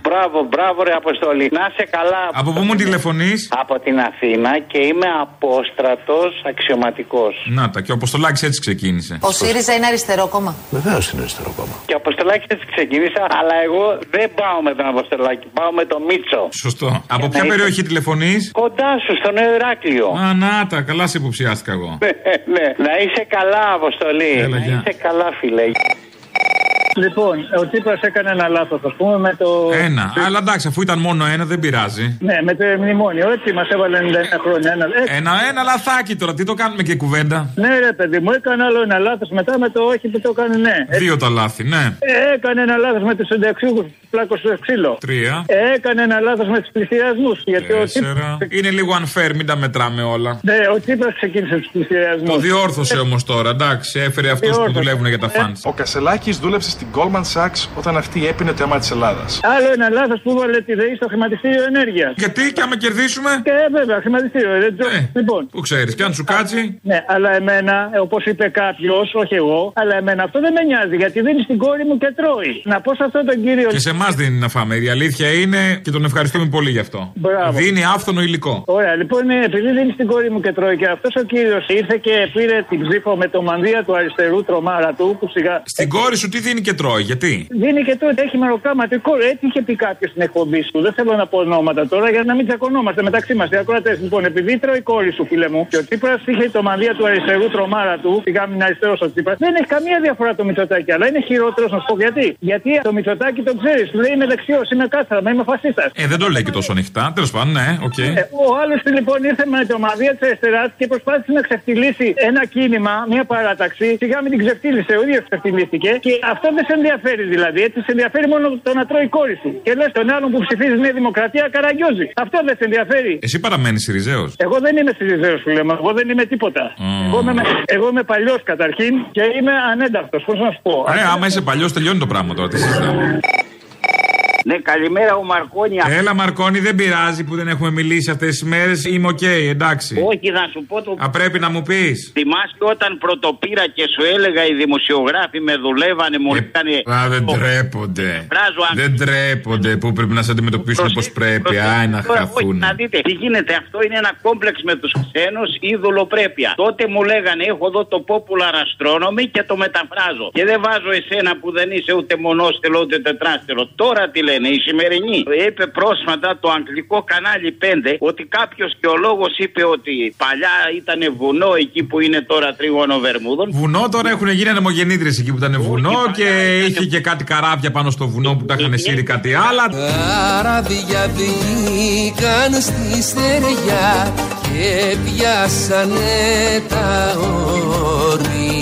Μπράβο, ρε Αποστολή. Να είσαι καλά. Από πού μου τηλεφωνείς? Από την Αθήνα και είμαι απόστρατος αξιωματικός. Να τα, και ο Αποστολάκης έτσι ξεκίνησε. Ο ΣΥΡΙΖΑ είναι αριστερό κόμμα. Βεβαίως είναι αριστερό κόμμα. Και ο Αποστολάκης έτσι ξεκίνησα, αλλά εγώ δεν πάω με τον Αποστολάκη, πάω με τον Μίτσο. Σωστό. Από ποια περιοχή τηλεφωνείς? Κοντά σου, στο Νέο Ηράκλειο. Α, να τα, καλά σε υποψιάστηκα εγώ. Ναι. Να είσαι καλά, Αποστολή. Έλα, να είσαι καλά, φίλε. Λοιπόν, ο Τσίπρας έκανε ένα λάθος, ας πούμε, με το. Ένα. Αλλά εντάξει, αφού ήταν μόνο ένα, δεν πειράζει. Ναι, με το μνημόνιο, έτσι μας έβαλε 91 χρόνια. Ένα λαθάκι τώρα, τι το κάνουμε και κουβέντα. Ναι, ρε παιδί μου, έκανε άλλο ένα λάθος μετά με το όχι που το έκανε, ναι. Δύο τα λάθη, ναι. Έκανε ένα λάθος με τους συνταξιούχους, πλάκο στο ξύλο. Τρία. Έκανε ένα λάθος με τους πληθυριασμούς. Τέσσερα. Είναι λίγο unfair, μην τα μετράμε όλα. Ναι, ο Τσίπρας ξεκίνησε τους πληθυριασμούς. Το διόρθωσε όμως τώρα, εντάξει, έφερε αυτούς που δουλεύουν για τα φαντς. Ο Κασελάκης δούλεψε στην Goldman Sachs όταν αυτή έπινε το αίμα της Ελλάδας. Άλλο ένα λάθος που βάλε τη ΔΕΗ στο χρηματιστήριο ενέργειας. Γιατί και άμα κερδίσουμε. Βέβαια, χρηματιστήριο. Λοιπόν. Που ξέρεις, και αν σου κάτσει. Ναι, αλλά εμένα, όπως είπε κάποιος, όχι εγώ, αλλά εμένα αυτό δεν με νοιάζει γιατί δίνει στην κόρη μου και τρώει. Να πω σε αυτό τον κύριο. Και σε εμάς δίνει να φάμε. Η αλήθεια είναι και τον ευχαριστούμε πολύ γι' αυτό. Μπράβο. Δίνει άφθονο υλικό. Ωραία, λοιπόν, επειδή δίνει στην κόρη μου και τρώει και αυτός ο κύριος ήρθε και πήρε την ψήφο με το μανδύα του αριστερού τρομάρα του που σιγά. Στην κόρη σου τι δίνει και τρώει, γιατί? Δίνει και τρώει, έχει μεροκάματικό. Έτσι είχε πει κάποιο στην εκπομπή σου. Δεν θέλω να πω ονόματα τώρα για να μην τσακωνόμαστε μεταξύ μας. Οι ακροατές, λοιπόν, επειδή τρώει η κόρη σου, φίλε μου, και ο Τσίπρας είχε το μανδύα του αριστερού τρομάρα του, σιγά μην αριστερός ο Τσίπρας, δεν έχει καμία διαφορά το Μητσοτάκι, αλλά είναι χειρότερος να σου πω γιατί. Γιατί το Μητσοτάκι το ξέρει, λέει είμαι δεξιός, είμαι κάθαρα, είμαι φασίστας. Δεν το λέει και τόσο ανοιχτά, τέλος πάντων, ναι, οκ. Okay. Ο άλλος λοιπόν ήρθε με το μανδύα της αριστεράς και προσπάθησε να ξεφτυλίσει ένα κίνημα, μια παράταξη, σιγά μην την ξεφτύλισε, ο ίδιος ξεφτυλίστηκε και αυτό δεν σε ενδιαφέρει δηλαδή. Έτσι σε ενδιαφέρει μόνο το να τρώει η κόρη σου. Και λες τον άλλον που ψηφίζει Νέα Δημοκρατία καραγκιόζει. Αυτό δεν σε ενδιαφέρει. Εσύ παραμένεις Σιριζέος. Εγώ δεν είμαι Σιριζέος, φίλε μου. Εγώ δεν είμαι τίποτα. Εγώ είμαι παλιός καταρχήν και είμαι ανένταχτος. Πώς να σου πω. Άμα είσαι παλιός, τελειώνει το πράγμα τώρα. Ναι, καλημέρα ο Μαρκόνη. Έλα Μαρκόνη, δεν πειράζει που δεν έχουμε μιλήσει αυτές τις μέρες. Είμαι οκ, εντάξει. Όχι, να σου πω το. Πρέπει να μου πεις. Θυμάσαι όταν πρωτοπήρα και σου έλεγα οι δημοσιογράφοι με δουλεύανε, μου λέγανε. Δεν τρέπονται. Δεν τρέπονται που πρέπει να σε αντιμετωπίσουν όπως πρέπει. Άι, να χαθούν. Να δείτε τι γίνεται. Αυτό είναι ένα κόμπλεξ με τους ξένους ή δουλοπρέπεια. Τότε μου λέγανε, έχω εδώ το Popular Astronomy και το μεταφράζω. Και δεν βάζω εσένα που δεν είσαι ούτε μονόστελο ούτε τετράστελο. Τώρα τι λένε, η σημερινή. Είπε πρόσφατα το αγγλικό κανάλι 5 ότι κάποιο γεωλόγος είπε ότι παλιά ήταν βουνό εκεί που είναι τώρα Τρίγωνο Βερμούδων. Βουνό, τώρα έχουν γίνει ανεμογεννήτριες εκεί που ήταν βουνό και είχε και κάτι καράβια πάνω στο βουνό που τα είχαν σύρει κάτι άλλα. Καράβια βγήκαν στη στεριά και πιάσανε τα όρη.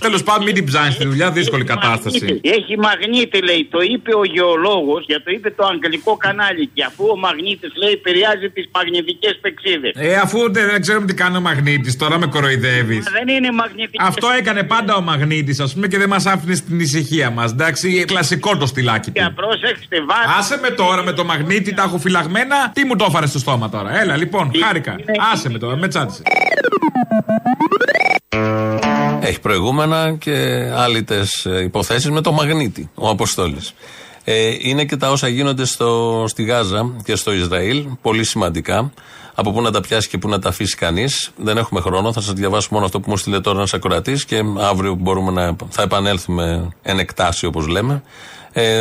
Τέλος πάντων, μην την ψάχνεις τη δουλειά, δύσκολη κατάσταση. Έχει μαγνήτη, λέει, το είπε ο γεωλόγος, γιατί το είπε το αγγλικό κανάλι. Και αφού ο μαγνήτης, λέει, επηρεάζει τις μαγνητικές πεξίδες. Αφού δεν ξέρουμε τι κάνει ο μαγνήτης, τώρα με κοροϊδεύεις. Δεν είναι μαγνητική. Αυτό έκανε πάντα ο μαγνήτης, ας πούμε, και δεν μας άφηνε στην ησυχία μας. Εντάξει, κλασικό το στυλάκι του. Απρόσεξτε, βάζει. Άσε με τώρα με το μαγνήτη, τα έχω φυλαγμένα. Τι μου το έφαρε στο στόμα τώρα. Έλα, λοιπόν, χάρηκα. Άσε με τώρα, με τσάντισε. Έχει προηγούμενα και άλλητες υποθέσεις με το μαγνήτη, ο Αποστόλης. Είναι και τα όσα γίνονται στη Γάζα και στο Ισραήλ, πολύ σημαντικά. Από πού να τα πιάσει και πού να τα αφήσει κανείς. Δεν έχουμε χρόνο, θα σας διαβάσω μόνο αυτό που μου στείλε τώρα ένας ακροατής και αύριο θα επανέλθουμε εν εκτάση, όπως λέμε.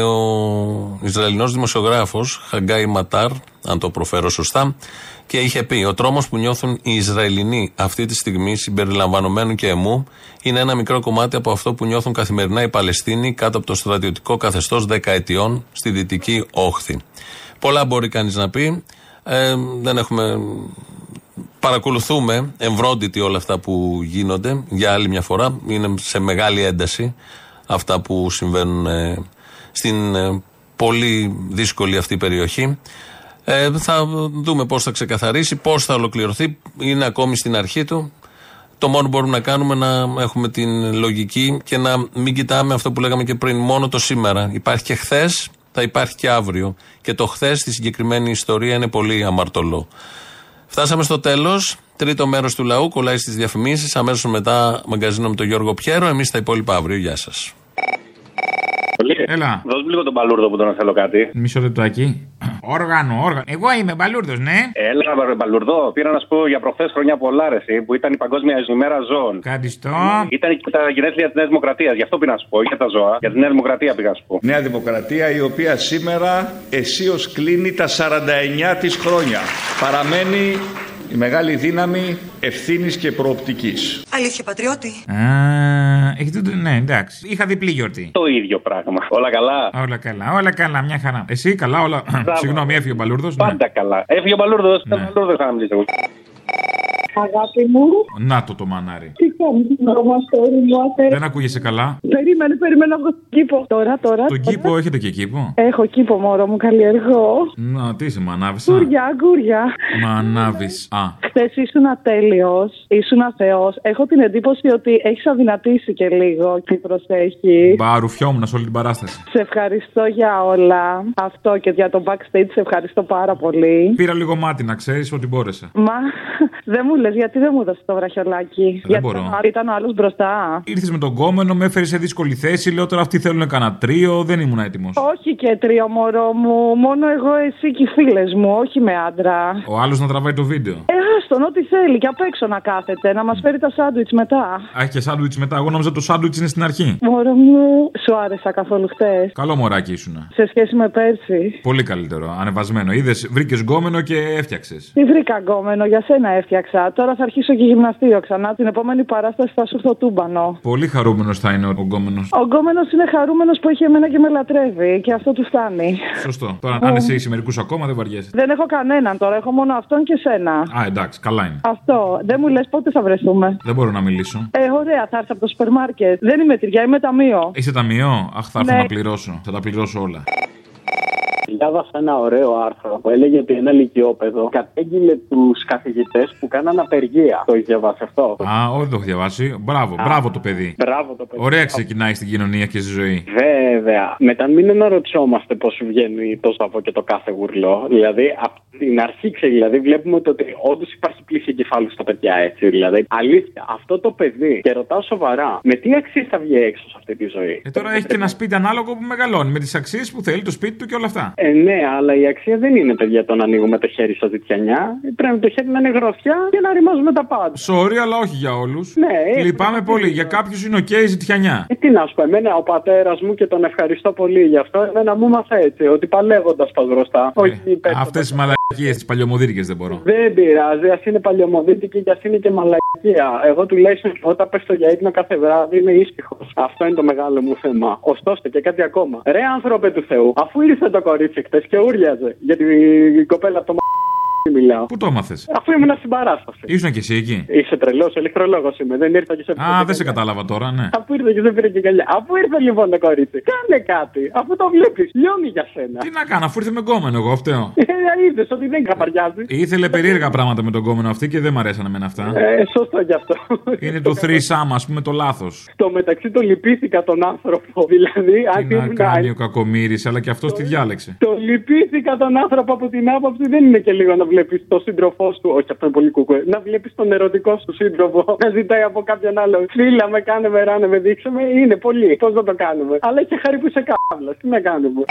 Ο Ισραηλινός δημοσιογράφος Χαγκάι Ματάρ, αν το προφέρω σωστά, και είχε πει: ο τρόμος που νιώθουν οι Ισραηλινοί αυτή τη στιγμή, συμπεριλαμβανομένου και εμού, είναι ένα μικρό κομμάτι από αυτό που νιώθουν καθημερινά οι Παλαιστίνοι κάτω από το στρατιωτικό καθεστώς δεκαετιών στη Δυτική Όχθη. Πολλά μπορεί κανείς να πει. Δεν έχουμε. Παρακολουθούμε εμβρόντιτοι όλα αυτά που γίνονται για άλλη μια φορά. Είναι σε μεγάλη ένταση αυτά που συμβαίνουν στην πολύ δύσκολη αυτή περιοχή. Θα δούμε πώς θα ξεκαθαρίσει, πώς θα ολοκληρωθεί. Είναι ακόμη στην αρχή του. Το μόνο που μπορούμε να κάνουμε είναι να έχουμε την λογική και να μην κοιτάμε αυτό που λέγαμε και πριν, μόνο το σήμερα. Υπάρχει και χθες, θα υπάρχει και αύριο. Και το χθες στη συγκεκριμένη ιστορία είναι πολύ αμαρτωλό. Φτάσαμε στο τέλος. Τρίτο μέρος του λαού κολλάει στις διαφημίσεις. Αμέσως μετά μαγκαζίνο με τον Γιώργο Πιέρο. Εμείς τα υπόλοιπα αύριο. Γεια σας. Έλα. Δώσ' μου λίγο τον Μπαλούρδο που τον θέλω κάτι. Μισό λεπτάκι. Όργανο. Εγώ είμαι Μπαλούρδος, ναι. Έλα, Μπαλούρδο. Πήρα να σου πω για προχθές χρονιά πολλά, ρε, που ήταν η Παγκόσμια Ημέρα Ζώων. Καντιστό. Ήταν και τα γενέθλια της Νέας Δημοκρατίας. Γι' αυτό πήγα να σου πω, για τα ζώα. Για τη Νέα Δημοκρατία πήγα να σου πω. Νέα Δημοκρατία, η οποία σήμερα αισίως κλείνει τα 49 της χρόνια. Παραμένει η μεγάλη δύναμη ευθύνης και προοπτικής. Αλήθεια, πατριώτη. Ναι, εντάξει. Είχα διπλή γιορτή. Το ίδιο πράγμα. Όλα καλά. Όλα καλά, μια χαρά. Εσύ, καλά, όλα. Συγγνώμη, έφυγε ο Μπαλούρδος. Πάντα ναι. Καλά. Έφυγε ο Μπαλούρδος. Ναι. Μπαλούρδος θα μιλήσω. Αγάπη μου. Να το μανάρι. Τι κάνεις, δεν ακούγεσαι καλά. Περίμενε από τον κήπο. Τώρα. Τον κήπο, έχετε και κήπο. Έχω κήπο, μωρό μου, καλλιεργώ. Να, τι είσαι, μ' ανάβεις. Γκουριά. Μ' ανάβεις, Χθες ήσουν ατέλειος, ήσουν αθεός. Έχω την εντύπωση ότι έχεις αδυνατήσει και λίγο και προσέχει. Μπαρουφιόμουν όλη την παράσταση. Σε ευχαριστώ για όλα. Αυτό και για το backstage, σε ευχαριστώ πάρα πολύ. Πήρα λίγο μάτι, να ξέρεις ότι μπόρεσα. Μα δεν μου λες, γιατί δεν μου έδωσε το βραχιολάκι. Δεν μπορώ. Ήταν ο άλλος μπροστά. Ήρθες με τον κόμενο, με έφερες σε δύσκολη θέση. Λέω τώρα αυτοί θέλουν κανένα τρίο, δεν ήμουν έτοιμος. Όχι και τρίο, μωρό μου. Μόνο εγώ, εσύ και οι φίλες μου, όχι με άντρα. Ο άλλος να τραβάει το βίντεο. Άστον, ό,τι θέλει και απ' έξω να κάθεται, να μας φέρει τα σάντουιτς μετά. Αχ, και σάντουιτς μετά. Εγώ νόμιζα το σάντουιτς είναι στην αρχή. Μωρό μου, σου άρεσα καθόλου χτες? Καλό μωράκι ήσουνα. Σε σχέση με πέρσι. Πολύ καλύτερο, ανεβασμένο. Είδες, βρήκες γκόμενο και έφτιαξες. Τι βρήκα γκόμενο, για σένα έφτιαξα. Τώρα θα αρχίσω και γυμναστήριο ξανά. Την επόμενη παράσταση θα σου στο τούμπανο. Πολύ χαρούμενος θα είναι ο γκόμενος. Ο γκόμενος είναι χαρούμενος που έχει εμένα και με λατρεύει και αυτό του φτάνει. Σωστό. Τώρα αν εσύ είσαι μερικούς ακόμα δεν βαριέσαι. Δεν έχω κανέναν τώρα, έχω μόνο αυτόν και σένα. Εντάξει, καλά είναι. Αυτό. Δεν μου λες πότε θα βρεθούμε. Δεν μπορώ να μιλήσω. Ωραία, θα έρθω από το σούπερ μάρκετ. Δεν είμαι τυριά, είμαι ταμείο. Είσαι ταμείο? Αχ, θα έρθω να πληρώσω. Θα τα πληρώσω όλα. Διάβασα ένα ωραίο άρθρο που έλεγε ότι ένα λυκειόπαιδο κατέγγειλε τους καθηγητές που κάναν απεργία. Το είχε διαβάσει αυτό? Α, όχι, το έχω διαβάσει. Μπράβο, μπράβο το παιδί. Ωραία, ξεκινάει στην κοινωνία και στη ζωή. Βέβαια. Μετά μην αναρωτιόμαστε πώς βγαίνει το σταυρό και το κάθε γουρλό. Δηλαδή, από την αρχή δηλαδή, βλέπουμε ότι όντως υπάρχει πλήση εγκεφάλου στα παιδιά, έτσι. Δηλαδή, αλήθεια, αυτό το παιδί, και ρωτάω σοβαρά, με τι αξίες θα βγει έξω σε αυτή τη ζωή? Τώρα έχει και ένα σπίτι ανάλογο που μεγαλώνει, με τις αξίες που θέλει, το σπίτι του και όλα αυτά. Ναι, αλλά η αξία δεν είναι, παιδιά, το να ανοίγουμε το χέρι στα ζητιανιά. Πρέπει το χέρι να είναι γροθιά και να ρημάζουμε τα πάντα. Sorry, αλλά όχι για όλους. Ναι, λυπάμαι πολύ. Για κάποιους είναι οκ η ζητιανιά. Τι να σου πω, εμένα ο πατέρας μου, και τον ευχαριστώ πολύ γι' αυτό, εμένα μου μάθε έτσι, ότι παλεύοντας προς μπροστά. Αυτές οι μαλακίες, τις παλιωμοδίτικες δεν μπορώ. Δεν πειράζει, ας είναι παλιωμοδίτικη και ας είναι και μαλακία. Εγώ τουλάχιστον όταν πες στο γιαίτνο κάθε βράδυ είμαι ήσυχος. Αυτό είναι το μεγάλο μου θέμα. Ωστόσο και κάτι ακόμα. Ρε άνθρωπε του Θεού, αφού ήρθε το κορίτσι χτες και ούριαζε για την κοπέλα το μιλάω. Πού το έμαθες? Αφού ήμουν συμπαράσταση. Ήσουν και εσύ εκεί. Είσαι τρελός, ηλεκτρολόγος είμαι. Δεν ήρθα και σε πήρε. Α, δεν σε κατάλαβα τώρα, ναι. Αφού ήρθα και σε πήρε και καλιά. Αφού ήρθε λοιπόν το κορίτσι, κάνε κάτι. Αφού το βλέπεις, λιώνει για σένα. Τι να κάνω, αφού ήρθε με γκόμενο, εγώ φταίω. Είδες ότι δεν καπαριάζει. Ήθελε περίεργα πράγματα με τον γκόμενο αυτή και δεν μ' αρέσανε εμένα αυτά. Σωστό γι' αυτό. Είναι το θρήσαμα, α πούμε, το λάθος. Στο μεταξύ το λυπήθηκα τον άνθρωπο. Δηλαδή, τι να κάνει ο κακομοίρης, αλλά και αυτό τη διάλεξε. Το λυπήθηκα τον άνθρωπο από την άποψη δεν είναι και λίγο να βλέπει το σύντροφό σου, όχι αυτό είναι πολύ κουκουέ, να βλέπει τον ερωτικό σου σύντροφο να ζητάει από κάποιον άλλο. Φίλα με, κάνε με, ράνε με, δείξε με, είναι πολύ. Πώς να το κάνουμε? Αλλά είχε χάρη που είσαι κάβλα, τι να κάνουμε.